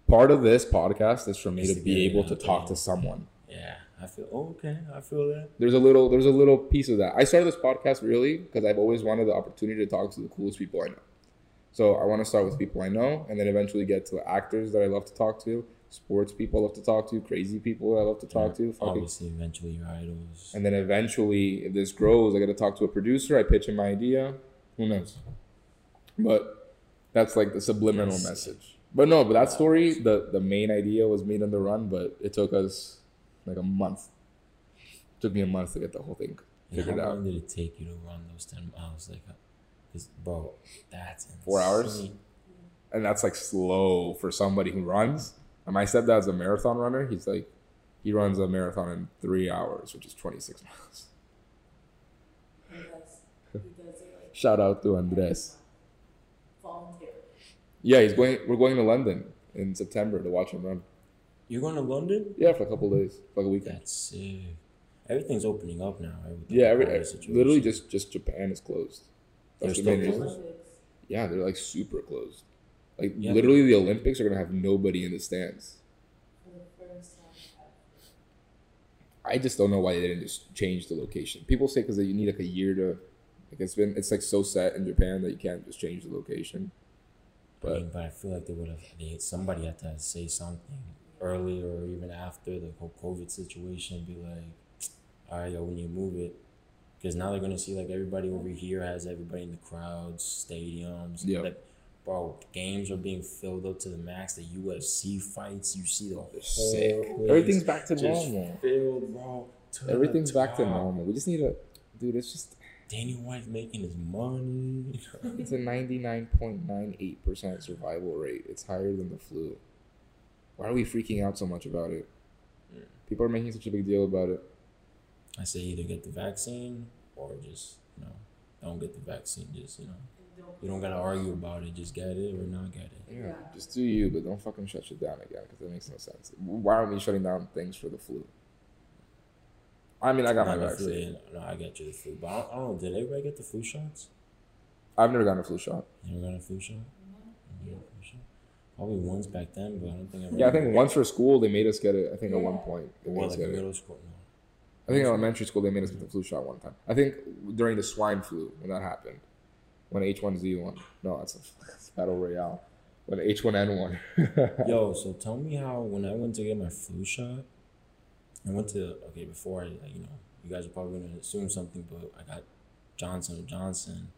part of this podcast is for me it's to be able to talk to someone. Yeah, I feel... Oh, okay, I feel that. There's a little There's a little piece of that. I started this podcast really because I've always wanted the opportunity to talk to the coolest people I know. So I want to start with people I know and then eventually get to actors that I love to talk to, sports people I love to talk to, crazy people I love to talk yeah, to. Fucking. Obviously, eventually your idols. And then eventually, if this grows, I got to talk to a producer. I pitch him my idea. Who knows? But that's like the subliminal yes. message. But no, but that story, the, the main idea was made on the run, but it took us like a month. It took me a month to get the whole thing figured out. How long did it take you to run those ten miles? Like, bro, that's insane. Four hours, and that's like slow for somebody who runs. And my stepdad's a marathon runner. He's like, he runs a marathon in three hours, which is twenty-six miles. He does, he does it like shout out to Andres. Volunteer. Yeah, he's going. We're going to London in September to watch him run. You're going to London? Yeah, for a couple of days, for like a weekend. That's sick. Everything's opening up now. Right? Yeah, every, literally just just Japan is closed. They're still closed? Yeah, they're like super closed. Like yeah, literally the Olympics are going to have nobody in the stands. I just don't know why they didn't just change the location. People say because you need like a year to, like it's been, it's like so set in Japan that you can't just change the location. But I mean, but I feel like they would have, they, somebody had to say something earlier or even after the whole COVID situation, be like, all right, yo, when you move it. Because now they're going to see, like, everybody over here has everybody in the crowds, stadiums. Yep. Like, bro, games are being filled up to the max. The U F C fights, you see the whole sick. Everything's back to normal. Filled, bro, to Everything's back to normal. We just need to... Dude, it's just... Danny White making his money. It's a ninety-nine point nine eight percent survival rate. It's higher than the flu. Why are we freaking out so much about it? People are making such a big deal about it. I say either get the vaccine or just, you know, don't get the vaccine. Just, you know, you don't got to argue about it. Just get it or not get it. Yeah, just do you, but don't fucking shut shit down again because that makes no sense. Why aren't we shutting down things for the flu? I mean, I got not my vaccine. No, I got you the flu. But I don't, I don't know, did everybody get the flu shots? I've never gotten a flu shot. You never got a flu shot? Mm-hmm. Yeah. Probably once back then, but I don't think I ever Yeah, I think once for school, they made us get it, I think, at one point. They made us get it. I think in elementary school, they made us get the flu shot one time. I think during the swine flu, when that happened, when H one Z one, no, that's, a, that's Battle Royale, when H one N one. Yo, so tell me how, when I went to get my flu shot, I went to, okay, before I, you know, you guys are probably going to assume something, but I got Johnson and Johnson.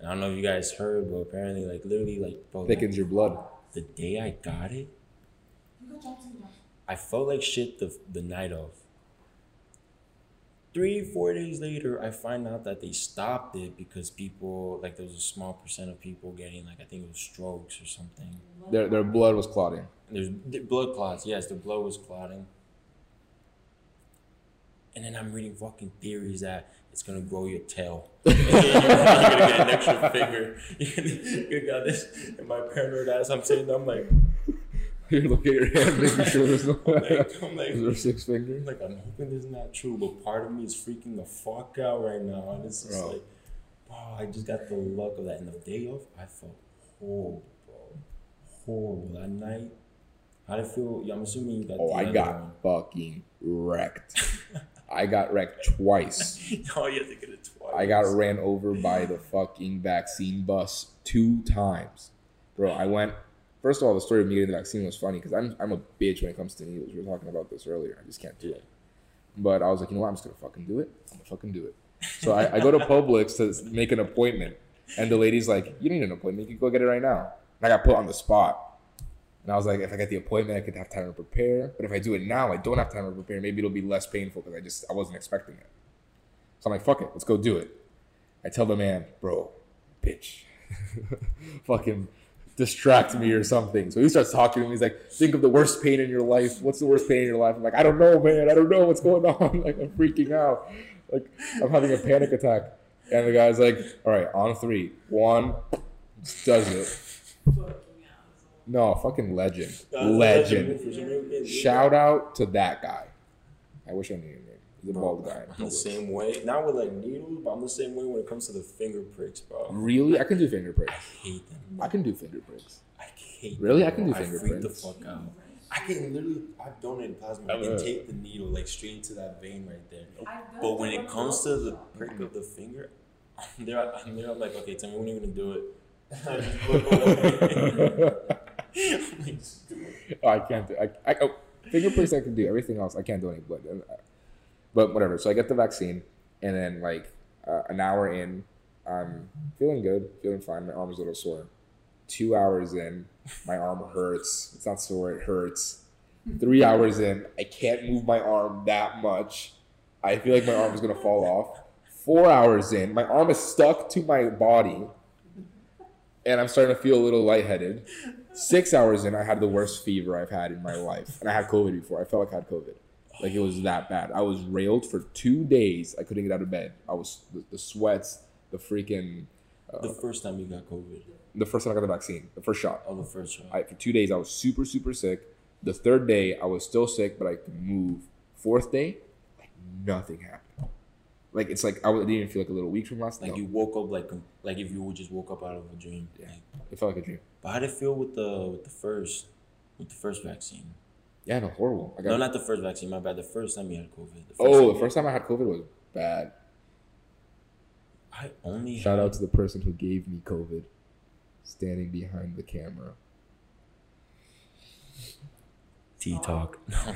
And I don't know if you guys heard, but apparently, like, literally, like, bro, thickens like, your blood. The day I got it, I felt like shit the the night of. Three, four days later, I find out that they stopped it because people, like, there was a small percent of people getting, like, I think it was strokes or something. Their their blood was clotting. There's blood clots. Yes, the blood was clotting. And then I'm reading fucking theories that it's gonna grow your tail. You're gonna get an extra finger. You got this. And my paranoid ass, I'm sitting there, I'm like, you're looking at your hand, making sure there's no. I'm like, I'm like, is there six fingers? Like, I'm hoping this is not true, but part of me is freaking the fuck out right now. And it's just bro. like, wow, I just got the luck of that. And the day off, I felt horrible, bro. Horrible. That night, how did it feel? Yeah, I'm assuming you got. Oh, I got one. fucking wrecked. I got wrecked twice. Oh, you have to get it twice. I got ran over by the fucking vaccine bus two times. Bro, I went. First of all, the story of me getting the vaccine was funny because I'm I'm a bitch when it comes to needles. We were talking about this earlier. I just can't do it. But I was like, you know what? I'm just going to fucking do it. I'm going to fucking do it. So I, I go to Publix to make an appointment. And the lady's like, you don't need an appointment. You can go get it right now. And I got put on the spot. And I was like, if I get the appointment, I could have time to prepare. But if I do it now, I don't have time to prepare. Maybe it'll be less painful because I just I wasn't expecting it. So I'm like, fuck it. Let's go do it. I tell the man, bro, bitch, fucking distract me or something. So he starts talking to me. He's like, think of the worst pain in your life. What's the worst pain in your life? I'm like, I don't know, man. I don't know what's going on. Like, I'm freaking out. Like, I'm having a panic attack. And the guy's like, all right, on three. One, does it. No, fucking legend. Legend. legend. Shout out to that guy. I wish I knew your name. The bald guy. I'm the same way. Not with, like, needles, but I'm the same way when it comes to the finger pricks, bro. Really? I can do finger pricks. I hate them. Bro. I can do finger pricks. I hate them. Really? I can do finger pricks. I freak the fuck out. I can literally, I've donated plasma. I can take the needle, like, straight into that vein right there. But when it comes to the prick of the finger, I'm there, I'm there, I'm like, okay, tell me when you're going to do it. I just look away. I can't do I, I, oh, finger pricks I can do. Everything else, I can't do any blood. But whatever. So I get the vaccine, and then like uh, an hour in, I'm feeling good, feeling fine. My arm's a little sore. Two hours in, my arm hurts. It's not sore, it hurts. Three hours in, I can't move my arm that much. I feel like my arm is going to fall off. Four hours in, my arm is stuck to my body, and I'm starting to feel a little lightheaded. Six hours in, I had the worst fever I've had in my life. And I had COVID before. I felt like I had COVID. Like, it was that bad. I was railed for two days. I couldn't get out of bed. I was the, the sweats, the freaking... Uh, the first time you got COVID. The first time I got the vaccine. The first shot. Oh, the first shot. I, for two days, I was super, super sick. The third day, I was still sick, but I could move. Fourth day, like, nothing happened. Like, it's like, I didn't even feel like a little weak from last night. Like, no. You woke up, like, like if you just woke up out of a dream. Yeah, like, it felt like a dream. But how did it feel with the with the first with the first vaccine? Yeah, no, horrible. I got no, not the first vaccine. My bad. The first time you had COVID. The first oh, the first time I had COVID was bad. I only shout had... out to the person who gave me COVID, standing behind the camera. Tea talk. No.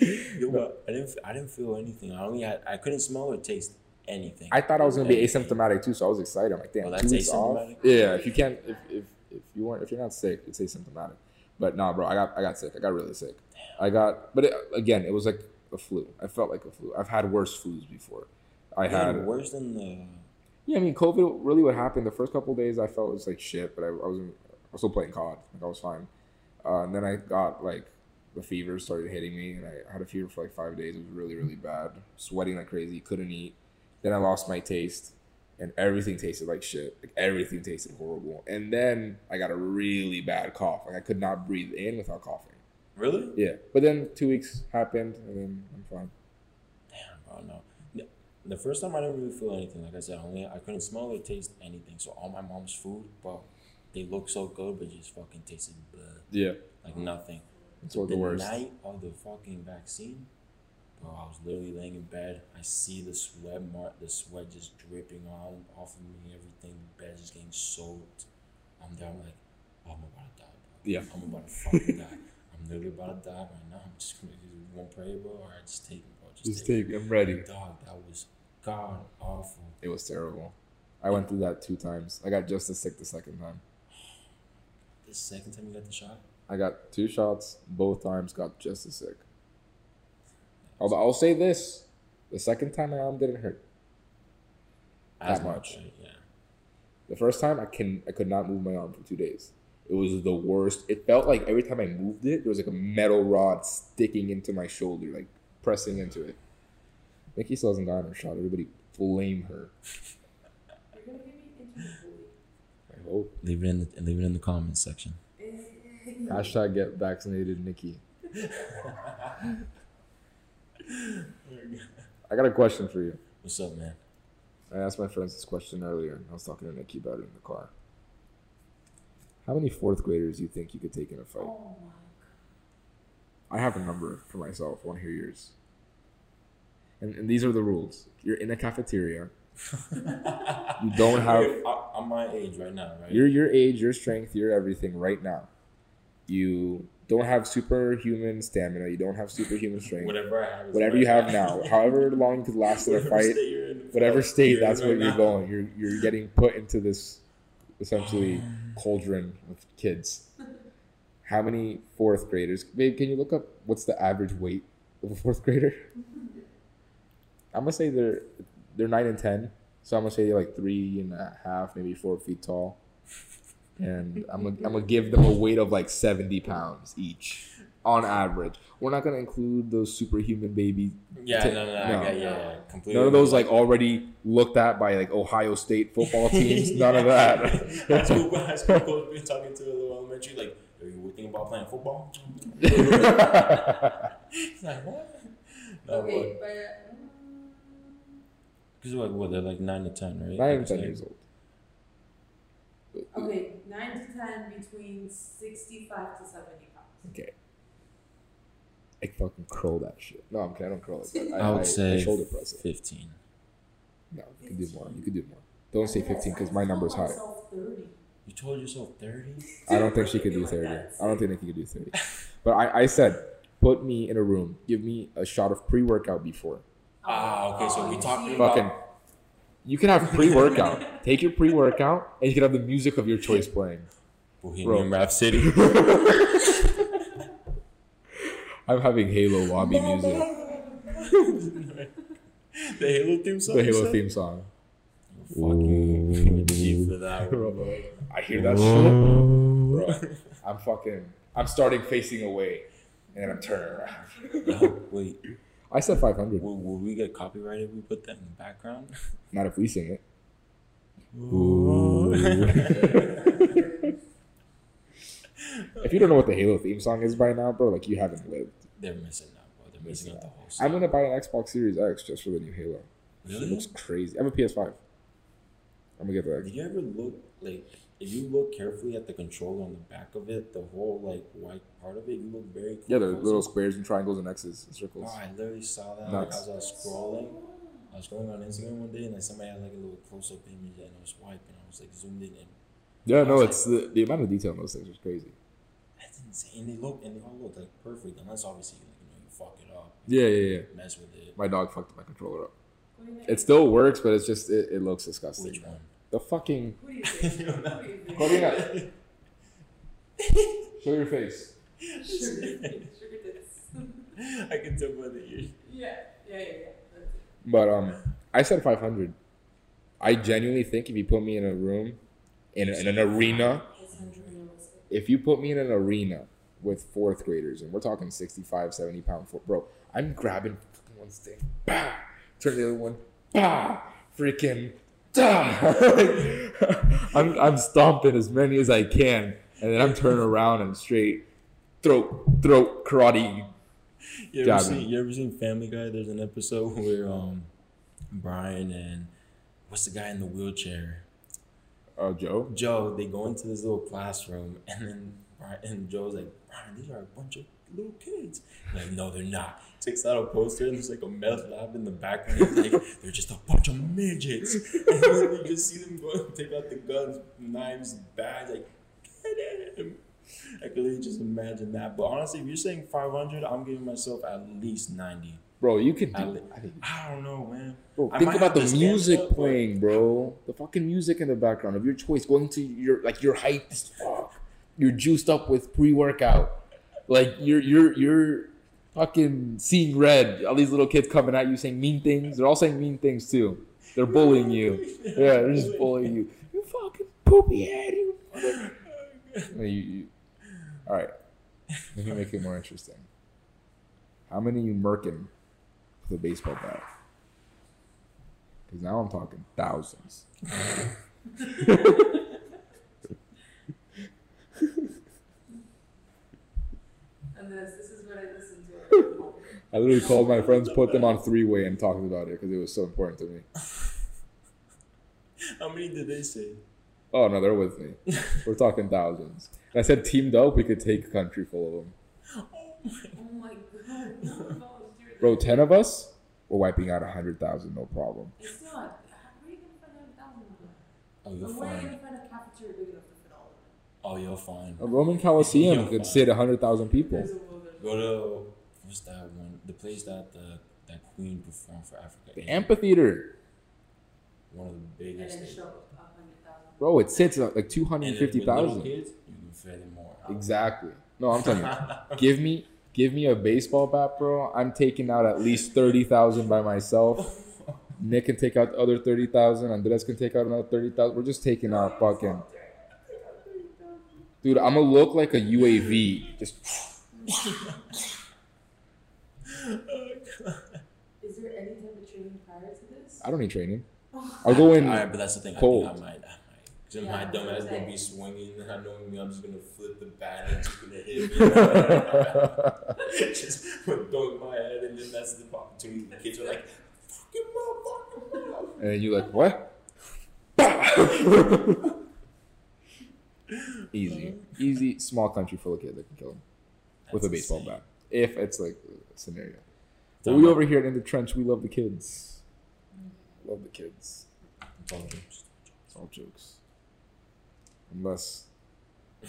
Yo, but I didn't. I didn't feel anything. I only had. I couldn't smell or taste anything. I thought I was gonna be anything. asymptomatic too, so I was excited. I'm like, damn, oh, that's two weeks off. Yeah, if you can't, if, if if you weren't, if you're not sick, it's asymptomatic. But nah, bro, I got I got sick. I got really sick. Damn. I got, but it, again, it was like a flu. I felt like a flu. I've had worse flus before. I you had, had worse than the. Yeah, I mean, COVID really what happened. The first couple of days, I felt it was like shit, but I, I was I was still playing C O D. Like, I was fine. Uh, and then I got like the fever started hitting me, and I had a fever for like five days. It was really really bad. Sweating like crazy. Couldn't eat. Then I lost my taste, and everything tasted like shit. Like, everything tasted horrible. And then I got a really bad cough. Like, I could not breathe in without coughing. Really? Yeah. But then two weeks happened, and then I'm fine. Damn, bro, no. The first time I didn't really feel anything. Like I said, only I couldn't smell or taste anything. So all my mom's food, bro, they looked so good, but just fucking tasted blah. Yeah. Like mm-hmm. nothing. It's all the worst. The night of the fucking vaccine. Bro, I was literally laying in bed. I see the sweat mark, the sweat just dripping on off of me, everything. The bed just getting soaked. I'm there. I'm like, oh, I'm about to die, bro. Yeah. I'm about to fucking die. I'm literally about to die right now. I'm just gonna do one prayer, bro, or I just take it, bro. Just, just take, take it. I'm ready. Dog, that was god awful. It was terrible. I yeah. went through that two times. I got just as sick the second time. The second time you got the shot? I got two shots. Both times got just as sick. Although I'll say this, the second time my arm didn't hurt that much. Yeah. The first time I can I could not move my arm for two days. It was the worst. It felt like every time I moved it, there was like a metal rod sticking into my shoulder, like pressing into it. Nikki still hasn't gotten her shot. Everybody blame her. You're gonna get me into the I hope. Leave it in the leave it in the comments section. Hashtag get vaccinated, Nikki. I got a question for you. What's up, man? I asked my friends this question earlier. I was talking to Nikki about it in the car. How many fourth graders do you think you could take in a fight? Oh my God. I have a number for myself. I want to hear yours. And, and these are the rules. You're in a cafeteria. You don't have... I'm my age right now, right? You're your age, your strength, your everything right now. You don't have superhuman stamina. You don't have superhuman strength. Whatever I have. Is whatever you have now. However long you could last in a fight. State you're in, whatever state, that's what you're going. You're you're getting put into this essentially cauldron of kids. How many fourth graders? Babe, can you look up what's the average weight of a fourth grader? I'm going to say they're they're nine and ten. So I'm going to say they're like three and a half, maybe four feet tall. And I'm gonna, I'm gonna give them a weight of like seventy pounds each on average. We're not gonna include those superhuman baby. Yeah, t- no, no, no, no. Okay, yeah, yeah, completely. None of those like already looked at by like Ohio State football teams. None yeah. of that. That's cool. High school coach been talking to a little elementary. Like, are you thinking about playing football? It's like what? No, okay, but because like what they're like nine to ten, right? Nine to ten years old. Okay, nine to ten, between sixty-five to seventy pounds. Okay. I fucking curl that shit. No, I'm kidding. I don't curl it. But I, I would I, say I shoulder press it. fifteen. No, you fifteen. Can do more. You can do more. Don't say fifteen because my number's high. You told yourself thirty? I don't think she could do thirty. I don't think Nikki could do thirty. But I, I said, put me in a room. Give me a shot of pre-workout before. Ah, okay. So we talked about... Fucking... You can have pre-workout. Take your pre-workout, and you can have the music of your choice playing. Bohemian Rhapsody. I'm having Halo lobby music. The Halo theme song. The Halo theme song. Fucking cheap for that, bro. I hear that Whoa. shit, bro. I'm fucking. I'm starting facing away, and then I'm turning around. No, wait. I said five hundred. Will, will we get copyrighted if we put that in the background? Not if we sing it. Ooh. If you don't know what the Halo theme song is by now, bro, like you haven't lived. They're missing out, bro. They're missing out the whole song. I'm going to buy an Xbox Series X just for the new Halo. Really? It looks crazy. I have a P S five. I'm going to get the X. Did you ever look, like, if you look carefully at the controller on the back of it, the whole like white part of it, you look very close. Yeah, the little squares and triangles and X's and circles. Oh, I literally saw that like, as I was scrolling. I was scrolling on Instagram one day and like somebody had like a little close-up image and I was swiping. I was like zoomed in. And yeah, no, it's the, the amount of detail in those things is crazy. That's insane. And they look and they all look like perfect, unless obviously like, you know you fuck it up. Yeah, yeah, yeah. Mess with it. My dog fucked my controller up. It still works, but it's just it, it looks disgusting. Which one? The fucking... What do you think? What do you think? Show your face. Sugar tits. Sugar tits. I can tell by the ears. Yeah, yeah, yeah, yeah. But um, I said five hundred. I genuinely think if you put me in a room, in, a, in an arena, if you put me in an arena with fourth graders, and we're talking sixty-five, seventy pound, four, bro, I'm grabbing one stick, bah, turn the other one, bah, freaking... I'm I'm stomping as many as I can, and then I'm turning around and straight throat throat karate. You ever seen, you ever seen Family Guy? There's an episode where um Brian and what's the guy in the wheelchair? Oh, uh, Joe. Joe. They go into this little classroom, and then Brian and Joe's like, Brian, these are a bunch of little kids. I'm like, no, they're not. Takes out a poster and there's like a meth lab in the background. It's like, they're just a bunch of midgets. And then you just see them go take out the guns, knives, bags, like, get him. I could literally just imagine that. But honestly, if you're saying five hundred, I'm giving myself at least ninety. Bro, you could do I, I, think, I don't know, man. Bro, think about the music up, playing, bro. The fucking music in the background of your choice. Going to your, like, you're hyped as fuck. You're juiced up with pre-workout. Like you're you're you're fucking seeing red. All these little kids coming at you saying mean things. They're all saying mean things too. They're bullying you. Yeah, they're just bullying you. You fucking poopy head. You. you, you. All right. Let me make it more interesting. How many you murking with a baseball bat? Because now I'm talking thousands. Andres, this is what I listen to. I literally called my friends, put them on three-way, and talked about it because it was so important to me. How many did they say? Oh, no, they're with me. We're talking thousands. And I said teamed up, we could take a country full of them. Oh, my God. Bro, ten of us? We're wiping out one hundred thousand, no problem. It's not. Where are you going to find one hundred thousand? Oh, you're fine. Where are you going to find a cafeteria big enough to fit all of them? Oh, you're fine. A Roman Colosseum you're could fine. sit one hundred thousand people. Go to, what's that one? The place that the that Queen performed for Africa. The amphitheater. One of the biggest. And it shows one hundred thousand. Bro, it sits at like two hundred fifty thousand. You can fit it more. Exactly. No, I'm telling you. Give me... Give me a baseball bat, bro. I'm taking out at least thirty thousand by myself. Nick can take out the other thirty thousand. Andres can take out another thirty thousand. We're just taking out fucking... Dude, I'm going to look like a U A V. Just... Is there any type of training prior to this? I don't need training. I'll go in. All right, but that's the thing. Cold. I think I might... Because yeah, my dumb ass going to be swinging, and I know me, I'm just going to flip the bat and it's going to hit me. Just dunk my head, and then that's the opportunity. The kids are like, fucking motherfucking motherfucker. And then you're like, what? Easy. Easy, small country full of kids that can kill them with a baseball insane. bat. If it's like a scenario. But we over here in the trench, we love the kids. Love the kids. It's all jokes. It's all jokes. Unless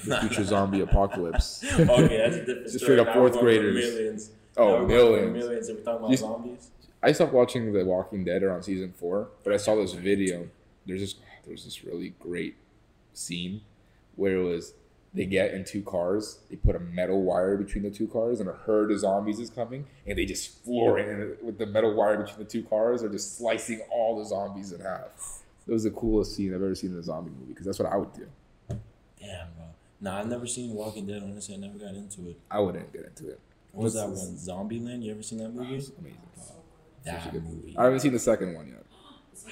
the future zombie apocalypse. Okay, that's a different Just story. Straight up now fourth graders. Millions. Oh, millions. Millions. Are we talking about you, zombies? I stopped watching The Walking Dead around season four, but I saw this video. There's this, there's this really great scene where it was they get in two cars, they put a metal wire between the two cars, and a herd of zombies is coming, and they just floor it and with the metal wire between the two cars, are just slicing all the zombies in half. It was the coolest scene I've ever seen in a zombie movie because that's what I would do. Damn, bro. Nah, I've never seen Walking Dead. Honestly, I never got into it. I wouldn't get into it. What was that one? Zombieland? You ever seen that movie? It's amazing. That movie. I haven't seen the second one yet. I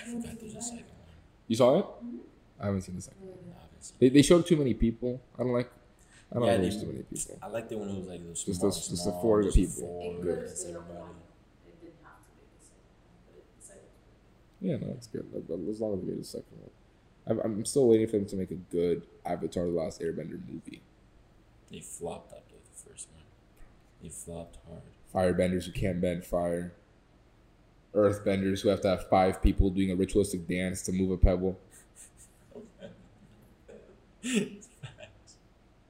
forgot there's a second one. You saw it? Mm-hmm. I haven't seen the second one. They they showed too many people. I don't like. I don't yeah, like too many people. I liked it when it was like those small, just the, small, just the four just people. Four, good. It's everybody. It didn't have to be the second one, but it decided to. Yeah, no, it's good. As long as we get the second one. I'm still waiting for them to make a good Avatar: The Last Airbender movie. They flopped after the first one. They flopped hard. Firebenders who can't bend fire. Earthbenders who have to have five people doing a ritualistic dance to move a pebble. It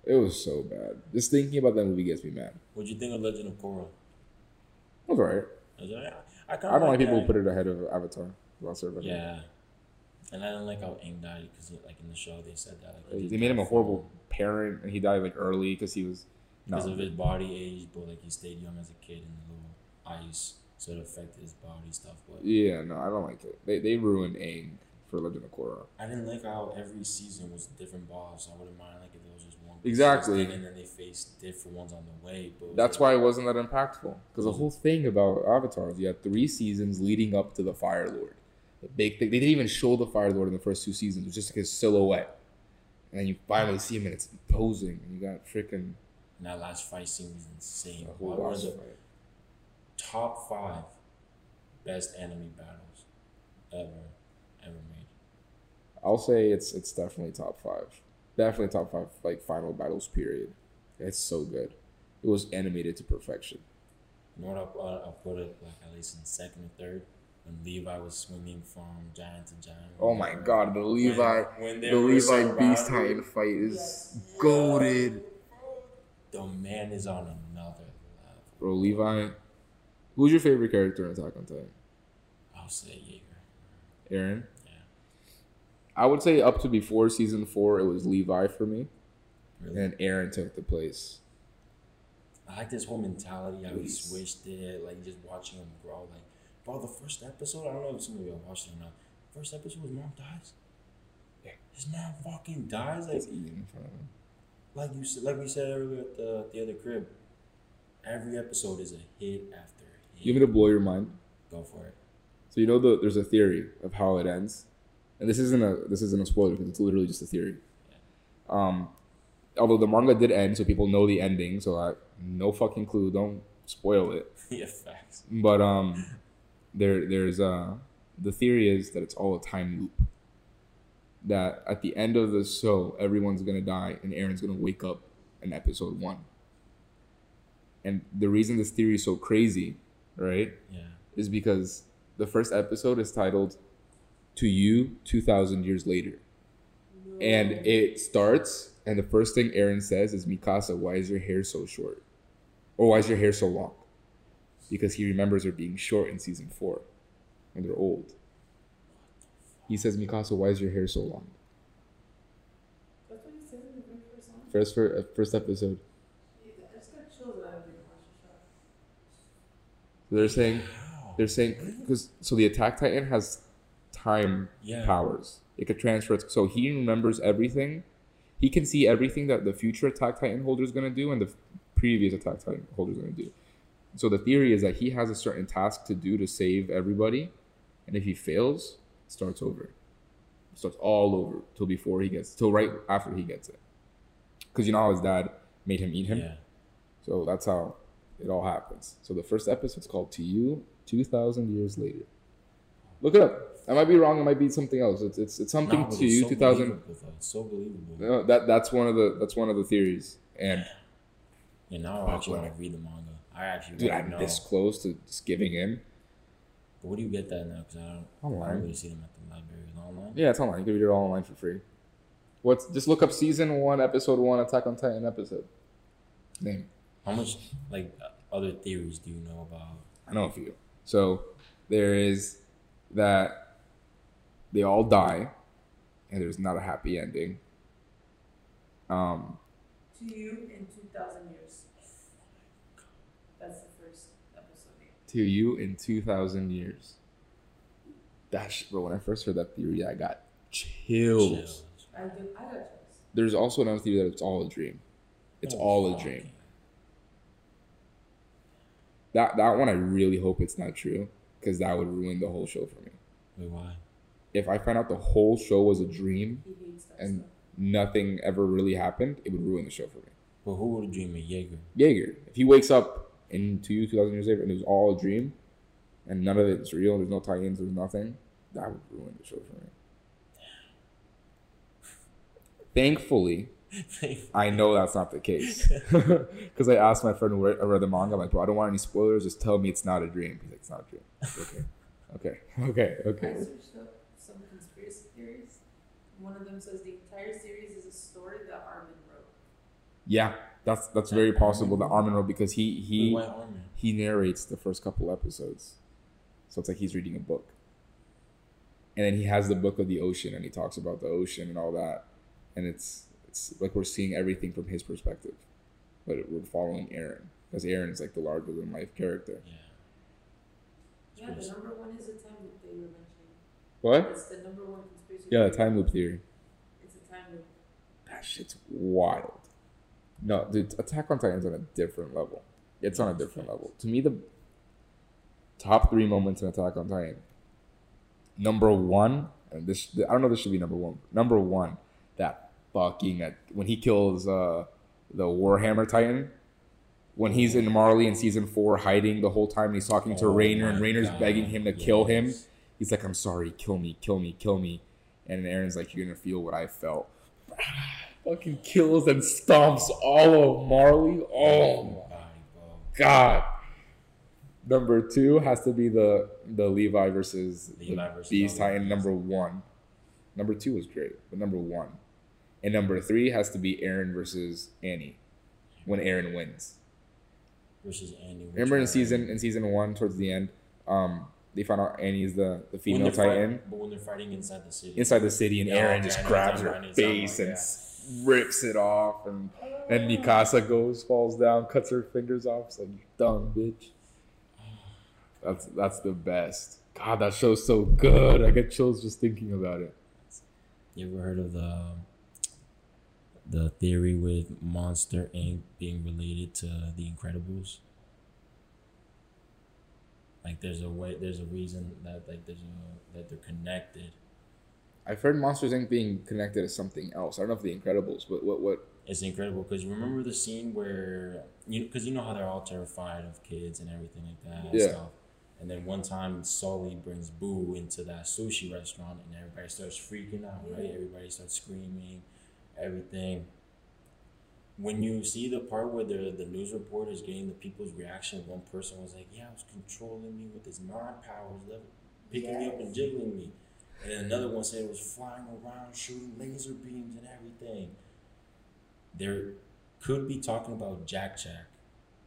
was so bad. Just thinking about that movie gets me mad. What'd you think of Legend of Korra? It was alright. Right. I, I don't like, like people who put it ahead of Avatar: The Last Airbender. Yeah. And I don't like how Aang died because, like in the show, they said that like, they, they made him a horrible parent, and he died like early because he was because no. of his body age, but like he stayed young as a kid in the little ice, so it affected his body stuff. But yeah, no, I don't like it. They they ruined Aang for Legend of Korra. I didn't like how every season was a different boss. I wouldn't mind like if there was just one. Exactly. And then they faced different ones on the way. But that's like, why it wasn't that impactful because the whole thing about Avatar is you had three seasons leading up to the Fire Lord. Big thing. They didn't even show the Fire Lord in the first two seasons. It was just like his silhouette. And then you finally see him and it's imposing. And you got freaking. And that last fight scene was insane. One of the top five best enemy battles ever, ever made. I'll say it's it's definitely top five. Definitely top five, like final battles, period. It's so good. It was animated to perfection. You know what? I'll, I'll put it like at least in second and third. When Levi was swimming from giant to giant. Oh my god, the Levi when, when the Levi Beast Titan fight is yes. goated. The man is on another level. Bro, Levi. Who's your favorite character in Attack on Titan? I'll say Eren. Eren? Yeah. I would say up to before season four, it was Levi for me. Really? And Eren took the place. I like this whole mentality. I just wish that, like, just watching him grow. Like, bro, the first episode, I don't know if some of y'all watched it or not. First episode, his mom dies. Yeah. His mom fucking dies. Like, eating from him. Like you said, like we said earlier at the, the other crib. Every episode is a hit after hit. You want me to blow your mind? Go for it. So you know the, there's a theory of how it ends, and this isn't a this isn't a spoiler because it's literally just a theory. Yeah. Um. Although the manga did end, so people know the ending, so I no fucking clue. Don't spoil it. Yeah, facts. But um, there there's uh the theory is that it's all a time loop. That at the end of the show, everyone's gonna die, and Eren's gonna wake up in episode one. And the reason this theory is so crazy, right? Yeah. Is because the first episode is titled "To You, Two Thousand Years Later," no. And it starts. And the first thing Eren says is, Mikasa, why is your hair so short? Or why is your hair so long? Because he remembers her being short in season four when they're old. He says, Mikasa, why is your hair so long? That's what he says in the very first song. First, for, uh, first episode. Yeah, I just got chills when I was in the so they're saying, wow. They're saying, because so the Attack Titan has time yeah. powers. It could transfer it. So he remembers everything. He can see everything that the future Attack Titan holder is going to do and the previous Attack Titan holder is going to do. So the theory is that he has a certain task to do to save everybody. And if he fails, it starts over. It starts all over till before he gets, till right after he gets it. Because you know how his dad made him eat him? Yeah. So that's how it all happens. So the first episode's called To You, two thousand Years Later. Look it up. I might be wrong. It might be something else. It's it's, it's something no, to you. So two thousand. It's so believable. No, that that's one of the that's one of the theories. And yeah, now I actually want to read the manga. I actually dude, I'm know. This close to just giving in. But where do you get that now? Because I don't. Online. I don't really see them at the library. It's online. Yeah, it's online. You can read it all online for free. What's just look up season one, episode one, Attack on Titan episode name. How much like other theories do you know about? I know a few. So there is that. They all die, and there's not a happy ending. Um, to you in two thousand years. That's the first episode name. To you in two thousand years. That's, bro, when I first heard that theory, I got chills. I got chills. There's also another theory that it's all a dream. It's oh, all fuck. a dream. That, that one, I really hope it's not true, because that would ruin the whole show for me. Wait, why? If I find out the whole show was a dream and stuff. Nothing ever really happened, it would ruin the show for me. Well, who would dream of Jaeger? Jaeger. If he wakes up in two, two thousand years later and it was all a dream and none of it's real, there's no tie-ins, there's nothing, that would ruin the show for me. Thankfully, I know that's not the case. Because I asked my friend who read the manga, I'm like, bro, I don't want any spoilers, just tell me it's not a dream. He's like, it's not a dream. Okay. Okay. Okay. Okay. Some conspiracy theories. One of them says the entire series is a story that Armin wrote. Yeah, that's that's very possible that Armin wrote because he he he narrates the first couple episodes, so it's like he's reading a book. And then he has the book of the ocean, and he talks about the ocean and all that, and it's it's like we're seeing everything from his perspective, but we're following Eren because Eren is like the larger than life character. Yeah, yeah. The number one is a time loop they were mentioning. What? It's the number one conspiracy theory. Yeah, time loop theory. It's a time loop. That shit's wild. No, dude, Attack on Titan's on a different level. It's on a different level. To me, the top three moments in Attack on Titan. Number one, and this I don't know if this should be number one. Number one, that fucking when he kills uh, the Warhammer Titan. When he's in Marley in season four, hiding the whole time, and he's talking to oh Raynor, and Raynor's God. begging him to yes. kill him. He's like, I'm sorry, kill me, kill me, kill me. And Eren's like, you're going to feel what I felt. Fucking kills and stomps all of Marley. Oh, my God. Number two has to be the, the Levi versus Levi the versus Beast Titan. Number one. Number two was great, but number one. And number three has to be Eren versus Annie when Eren wins. Versus Annie. Remember in season, in season one, towards the end, um... they found out Annie's the, the female Titan. Fight, but when they're fighting inside the city. Inside the city, and yeah, Eren just grabs her face and rips it off, and and Mikasa goes, falls down, cuts her fingers off. It's like, you dumb bitch. That's that's the best. God, that show's so good. I get chills just thinking about it. You ever heard of the the theory with Monster Incorporated being related to The Incredibles? Like, there's a way, there's a reason that like there's a, that they're connected. I've heard Monsters Incorporated being connected to something else. I don't know if The Incredibles, but what what? It's incredible because remember the scene where you because you know how they're all terrified of kids and everything like that. Yeah. And stuff. And then one time Sully brings Boo into that sushi restaurant and everybody starts freaking out, right? Everybody starts screaming, everything. When you see the part where the, the news reporter is getting the people's reaction, one person was like, yeah, I was controlling me with his mind powers, picking yes. me up and jiggling me. And then another one said it was flying around, shooting laser beams and everything. There could be talking about Jack Jack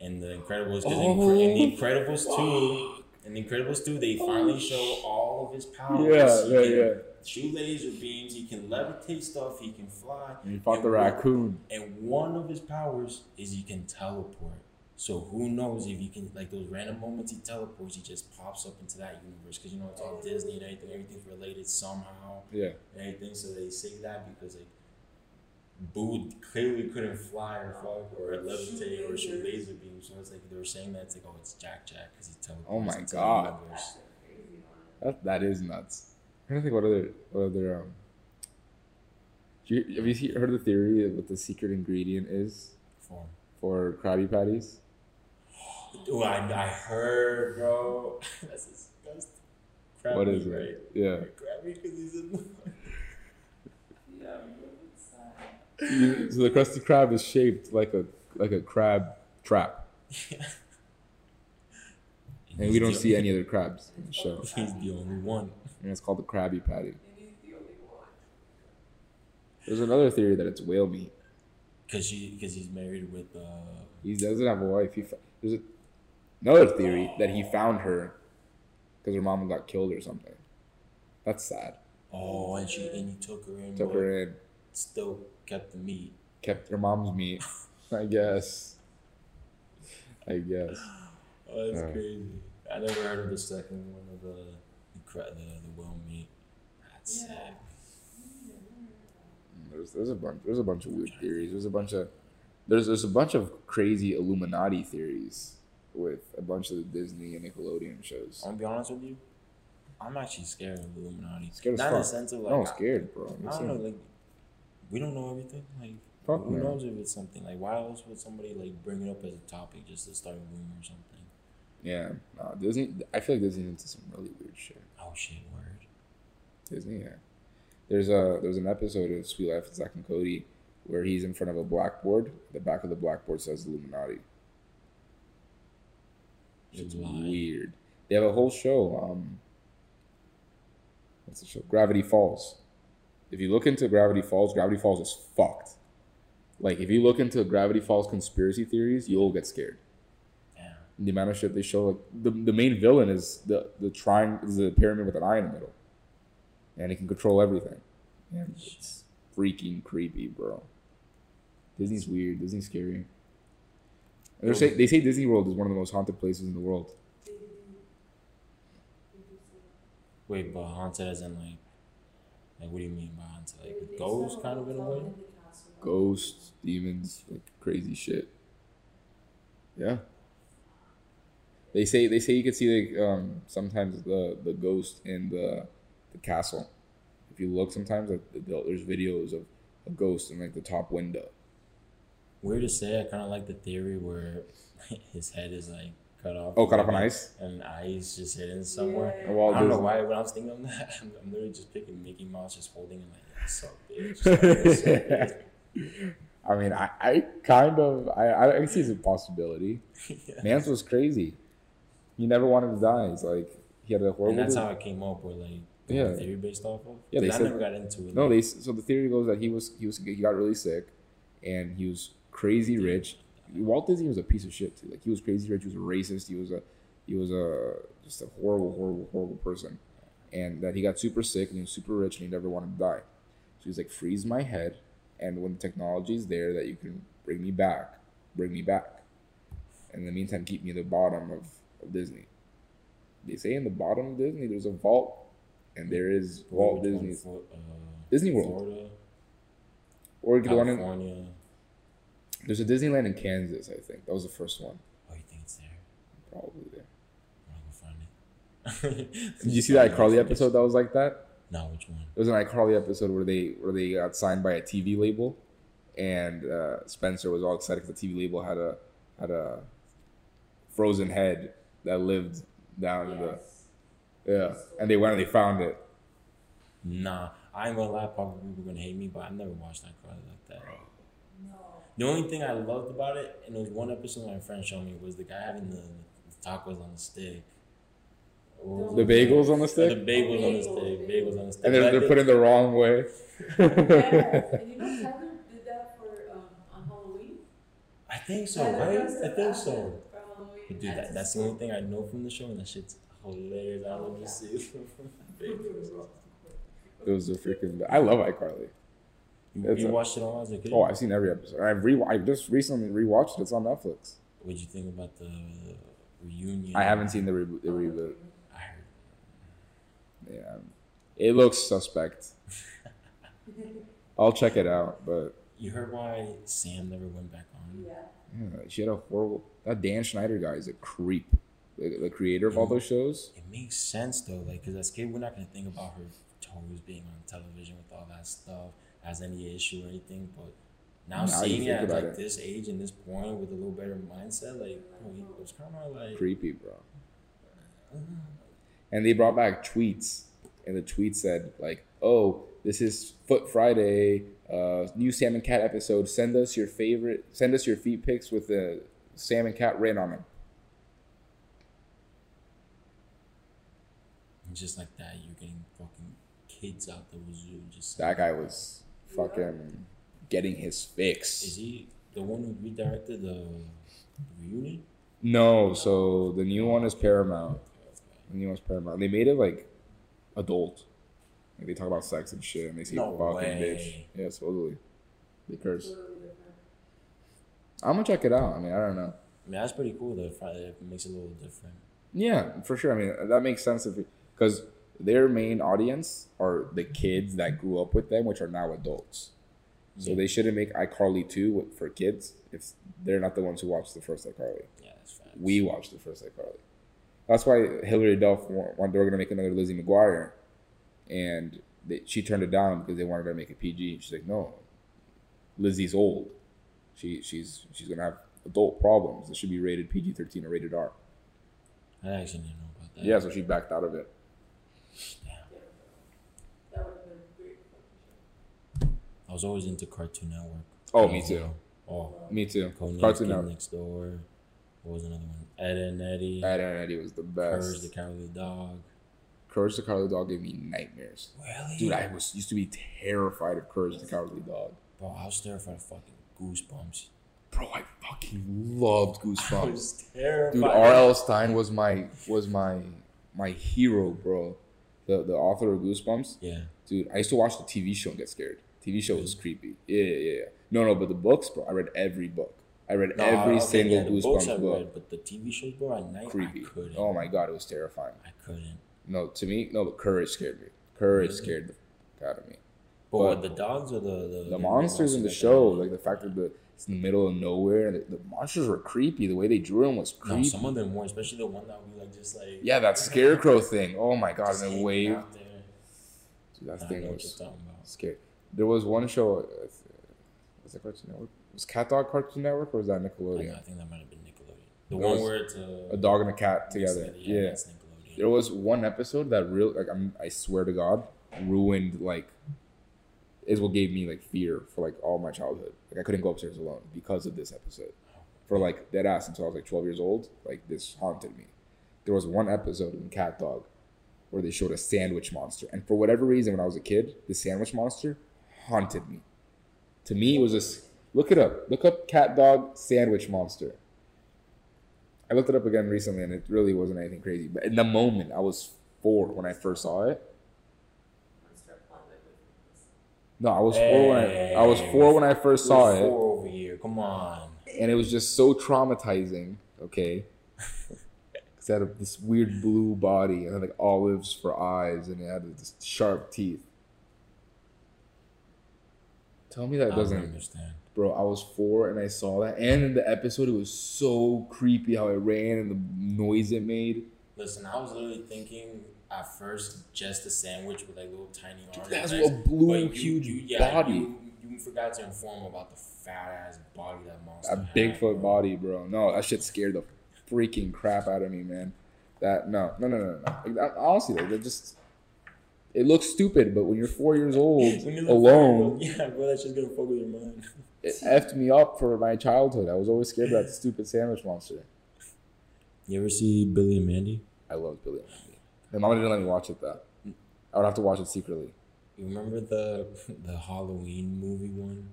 and The Incredibles. Oh, in The Incredibles two, in The Incredibles two, they finally show all of his powers. Yeah, he yeah, can yeah. shoot laser beams. He can levitate stuff. He can fly. And he fought and the one, raccoon. And one of his powers is he can teleport. So who knows if he can, like those random moments he teleports, he just pops up into that universe. Because, you know, it's all Disney and everything. Everything's related somehow. Yeah. And everything. So they say that because, like, Boo clearly couldn't fly or fog or levitate or shoot laser beams. So it's like they were saying that. It's like, oh, it's Jack Jack because he teleports. Oh my god. That, that is nuts. I'm trying to think what other, what other, um, you, have you heard the theory of what the secret ingredient is for, for Krabby Patties? Dude, I, I heard, bro. That's disgusting. Krabby, what is right? it? Yeah. Krabby because he's in the. Yeah, you, so the Krusty Krab is shaped like a like a crab trap, yeah. and, and we don't see any other crabs in the show. He's the only one, and it's called the Krabby Patty. And he's the only one. There's another theory that it's whale meat, because she because he's married with. Uh... He doesn't have a wife. He there's a, another theory oh. that he found her because her mom got killed or something. That's sad. Oh, and she and he took her in. Took her in. Still kept the meat. Kept your mom's meat, I guess. I guess. Oh, that's uh, crazy. I never heard of the second one of the the, the well meat. That's yeah. sad. There's there's a bunch there's a bunch of weird theories. There's a bunch of there's there's a bunch of crazy Illuminati theories with a bunch of the Disney and Nickelodeon shows. I'm gonna be honest with you. I'm actually scared of Illuminati. Scared as Not in the sense of like. No, I'm scared, bro. I'm I don't know like. We don't know everything. Like, Fuck who man. knows if it's something? Like, why else would somebody like bring it up as a topic just to start a rumor or something? Yeah, no, Disney. I feel like Disney's into some really weird shit. Oh shit, word. Disney, yeah. There's a there's an episode of Sweet Life of Zack and Cody where he's in front of a blackboard. The back of the blackboard says Illuminati. It's weird. They have a whole show. Um, what's the show? Gravity Falls. If you look into Gravity Falls, Gravity Falls is fucked. Like, if you look into Gravity Falls conspiracy theories, you'll get scared. Yeah. The amount of shit they show, like, the, the main villain is the the trying is the pyramid with an eye in the middle, and it can control everything. And it's freaking creepy, bro. Disney's weird. Disney's scary. And they're say, they say Disney World is one of the most haunted places in the world. Wait, but haunted as in like. Like, what do you mean by haunted? Like, ghosts kind of in a way? Ghosts, demons, like crazy shit. Yeah. They say they say you could see, like, um, sometimes the, the ghost in the the castle. If you look sometimes, like, there's videos of a ghost in, like, the top window. Weird to say, I kind of like the theory where his head is, like, cut off. Oh, cut off on ice? And ice just hidden somewhere. Yeah. Well, I don't know why when I was thinking of that, I'm, I'm literally just picking Mickey Mouse, just holding him like, yeah, so bitch. Like, so I mean, I, I kind of, I, I see it's a possibility. Yeah. Nance was crazy. He never wanted to die. It's like, he had a horrible... And that's how it came up, or like, the yeah. theory based off of? Yeah, they I said, never got into it. No, they, so the theory goes that he was, he was, he got really sick, and he was crazy yeah. rich. Walt Disney was a piece of shit too. Like, he was crazy rich. He was a racist. He was a, he was a just a horrible, horrible, horrible person. And that he got super sick and he was super rich and he never wanted to die. So he's like, freeze my head, and when the technology is there that you can bring me back, bring me back. And in the meantime, keep me at the bottom of, of Disney. They say in the bottom of Disney, there's a vault, and there is Walt Disney, for, uh, Disney World. Florida, or California. In, there's a Disneyland in Kansas, I think. That was the first one. Oh, you think it's there? Probably there. I'm gonna find it. Did you see that iCarly episode that was like that? No, which one? It was an iCarly episode where they where they got signed by a T V label, and uh, Spencer was all excited because the T V label had a had a frozen head that lived down yes. in the. Yeah, and they went and they found it. Nah, I ain't gonna lie, probably people gonna hate me, but I never watched iCarly like that. Bro. No. The only thing I loved about it, and it was one episode my friend showed me, was the guy having the, the tacos on the stick. Or the bagels on the stick? The bagels on the stick. Bagels on the stick. And they're, they're put in the wrong way. Yes. And you know, Heather did that for um, on Halloween? I think so, Heather right? I think so. But dude, that, that's the only thing I know from the show, and that shit's hilarious. I love to see it. It was a freaking... I love iCarly. You, you a, watched it all as a kid? Oh, I've seen every episode. I've re- I just recently rewatched it. It's on Netflix. What did you think about the reunion? I haven't seen the reboot. The reboot. I heard. Yeah. It looks suspect. I'll check it out, but... You heard why Sam never went back on? Yeah. Yeah, she had a horrible... That Dan Schneider guy is a creep. The, the creator of it, all those shows. It makes sense, though, like, because as a kid, we're not going to think about her toes being on television with all that stuff as any issue or anything, but now, now seeing it at, like, it. This age and this point with a little better mindset, like, it was kind of, like... Creepy, bro. Uh, and they brought back tweets, and the tweet said, like, oh, this is Foot Friday, uh, new Sam and Cat episode, send us your favorite, send us your feet pics with the Sam and Cat written on them. Just like that, you're getting fucking kids out the zoo. Just that guy was fucking getting his fix. Is he the one who redirected the reunion? No, so the new one is Paramount. The new one's Paramount. They made it like adult. Like they talk about sex and shit, and they say no fucking bitch. Yeah, supposedly they curse. I'm gonna check it out. I mean, I don't know. I mean, that's pretty cool though. It makes it a little different. Yeah, for sure. I mean, that makes sense if. It, because their main audience are the kids that grew up with them, which are now adults. So yeah. They shouldn't make iCarly two for kids if they're not the ones who watched the first iCarly. Yeah, that's facts. We watched the first iCarly. That's why Hilary Duff wanted they were going to make another Lizzie McGuire. And they, she turned it down because they wanted her to make it P G. She's like, no, Lizzie's old. She She's she's going to have adult problems. It should be rated P G thirteen or rated R. I actually didn't know about that. Yeah, so she backed out of it. Yeah. That would have been a great show. I was always into Cartoon Network. Oh, oh me too. Oh, me too. Conan Cartoon Network. Next Door. What was another one? Ed and Eddie. Ed and Eddie was the best. Courage the Cowardly Dog. Courage the Cowardly Dog gave me nightmares. Really? Dude, I was used to be terrified of Courage the Cowardly Dog. Bro, I was terrified of fucking Goosebumps. Bro, I fucking loved Goosebumps. I was terrified. Dude, R L Stein was my was my my hero, bro. The, the author of Goosebumps? Yeah. Dude, I used to watch the T V show and get scared. T V show was creepy. Yeah, yeah, yeah. No, no, but the books, bro, I read every book. I read no, every okay, single yeah, Goosebumps book. I read, but the T V shows, bro, at night, creepy. I couldn't. Oh, my God, it was terrifying. I couldn't. No, to me, no, but Courage scared me. Courage really? scared the out of me. But, but what, the dogs or the... The, the monsters in the show, like the fact that the, it's in the middle of nowhere, and the, the monsters were creepy. The way they drew them was creepy. No, some of them were, especially the one that we like just like... Yeah, that scarecrow thing. Oh my God, and the wave. Dude, that nah, thing was scary. There was one show, was it Cartoon Network? Was CatDog Cartoon Network, or was that Nickelodeon? I, I think that might have been Nickelodeon. The there one where it's a... A dog and a cat together. Yeah, yeah. There was one episode that really, like, I'm, I swear to God, ruined, like... is what gave me like fear for like all my childhood. Like I couldn't go upstairs alone because of this episode. For like dead ass until I was like twelve years old, like this haunted me. There was one episode in CatDog where they showed a sandwich monster. And for whatever reason, when I was a kid, the sandwich monster haunted me. To me, it was just, look it up. Look up CatDog sandwich monster. I looked it up again recently and it really wasn't anything crazy. But in the moment, I was four when I first saw it. No, I was hey, four when I, I was four when I first it saw it. Four over here, come on. And it was just so traumatizing. Okay, because it had a, this weird blue body and had like olives for eyes, and it had this sharp teeth. Tell me that I doesn't understand, bro. I was four and I saw that, and in the episode, it was so creepy how it ran and the noise it made. Listen, I was literally thinking. At first, just a sandwich with like little tiny arms. That's a blue, huge you, yeah, body. You, you forgot to inform about the fat ass body that monster. A Bigfoot body, bro. No, that shit scared the freaking crap out of me, man. That no, no, no, no, no. Like, honestly, though, they just it looks stupid. But when you're four years old alone, four, yeah, bro, that's just gonna fuck with your mind. It effed me up for my childhood. I was always scared about the stupid sandwich monster. You ever see Billy and Mandy? I love Billy and Mandy. My mom didn't let me watch it though. I would have to watch it secretly. You remember the the Halloween movie one,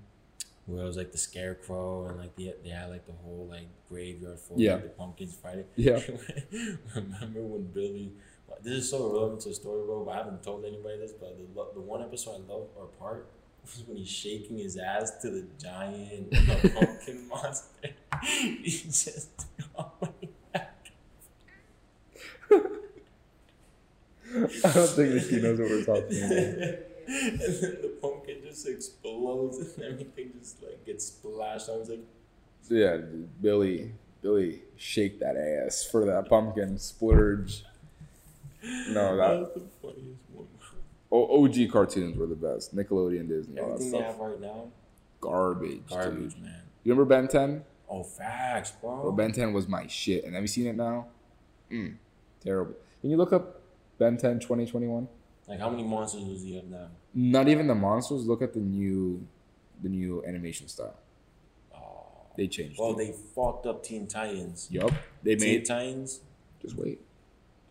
where it was like the scarecrow and like the, they had like the whole like graveyard full yeah. of like, the pumpkins fighting. Yeah. Remember when Billy? This is so relevant to the story, bro. But I haven't told anybody this. But the the one episode I love or part was when he's shaking his ass to the giant the pumpkin monster. He's just. Oh my God. I don't think Nikki knows what we're talking about. And then the pumpkin just explodes and everything just like gets splashed. I was like, yeah, dude, Billy, Billy, shake that ass for that pumpkin splurge. No, that, that's the funniest one. Oh, O G cartoons were the best. Nickelodeon, Disney, all that stuff. Everything they have right now, garbage, garbage, dude. Man. You remember Ben ten? Oh, facts, bro. Bro, Ben ten was my shit, and have you seen it now? Mm, terrible. Can you look up? Ben ten twenty twenty-one. Like how many monsters does he have now? Not even the monsters. Look at the new, the new animation style. Oh, they changed. Well, it. They fucked up Teen Titans. Yup, they Teen made Titans. Just wait,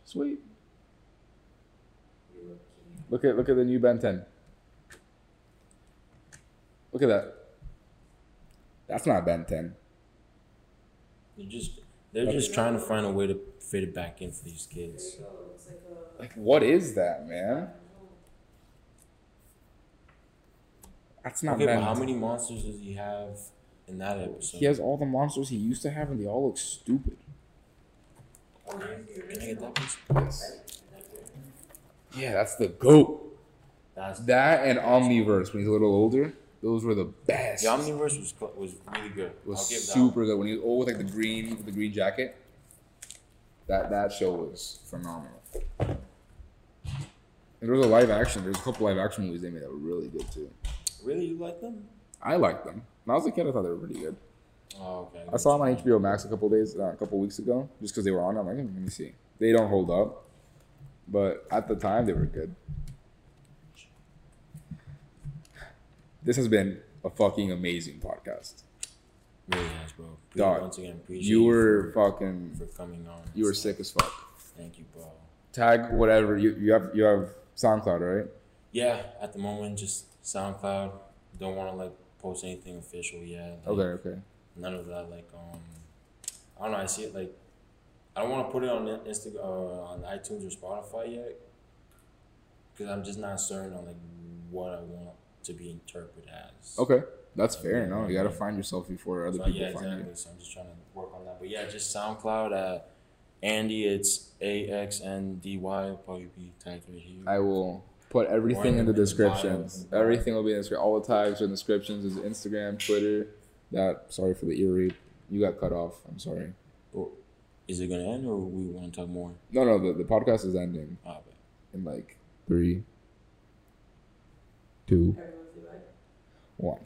just wait. Look at look at the new Ben ten. Look at that. That's not Ben ten. They're just they're That's just it. Trying to find a way to fit it back in for these kids. Like, what is that, man? That's not okay, bad. But how many monsters does he have in that episode? He has all the monsters he used to have, and they all look stupid. Can I get that piece? Yes. Yeah, that's the GOAT. That's that and Omniverse when he's a little older. Those were the best. The Omniverse was was really good. It was super good when he was old with like the green with the green jacket. That that show was phenomenal. And there was a live action. There's a couple live action movies they made that were really good too. Really, you like them? I like them. When I was a kid, I thought they were pretty good. Oh, okay. I saw them on H B O Max a couple days, uh, a couple weeks ago, just because they were on. I'm like, let me see. They don't hold up, but at the time, they were good. This has been a fucking amazing podcast. Really nice, bro. Dog, once again, appreciate you were you for, fucking for coming on. You were stuff. Sick as fuck. Thank you, bro. Tag whatever you you have you have SoundCloud, right? Yeah, at the moment just SoundCloud. Don't want to like post anything official yet. Like, okay, okay. None of that like um, I don't know. I see it like I don't want to put it on Instagram, uh, on iTunes or Spotify yet, because I'm just not certain on like what I want to be interpreted as. Okay, that's like, fair. No, you gotta find yourself before other so, people yeah, find exactly. you. So I'm just trying to work on that. But yeah, just SoundCloud at. Andy, it's A X N D Y, probably be tagged right here. I will put everything in the descriptions. Everything will be in the description. All the tags are in the descriptions. Is Instagram, Twitter. That sorry for the ear read. You got cut off. I'm sorry. Is it gonna end or we want to talk more? No, no. The, the podcast is ending. Oh, okay. In like three, two, one.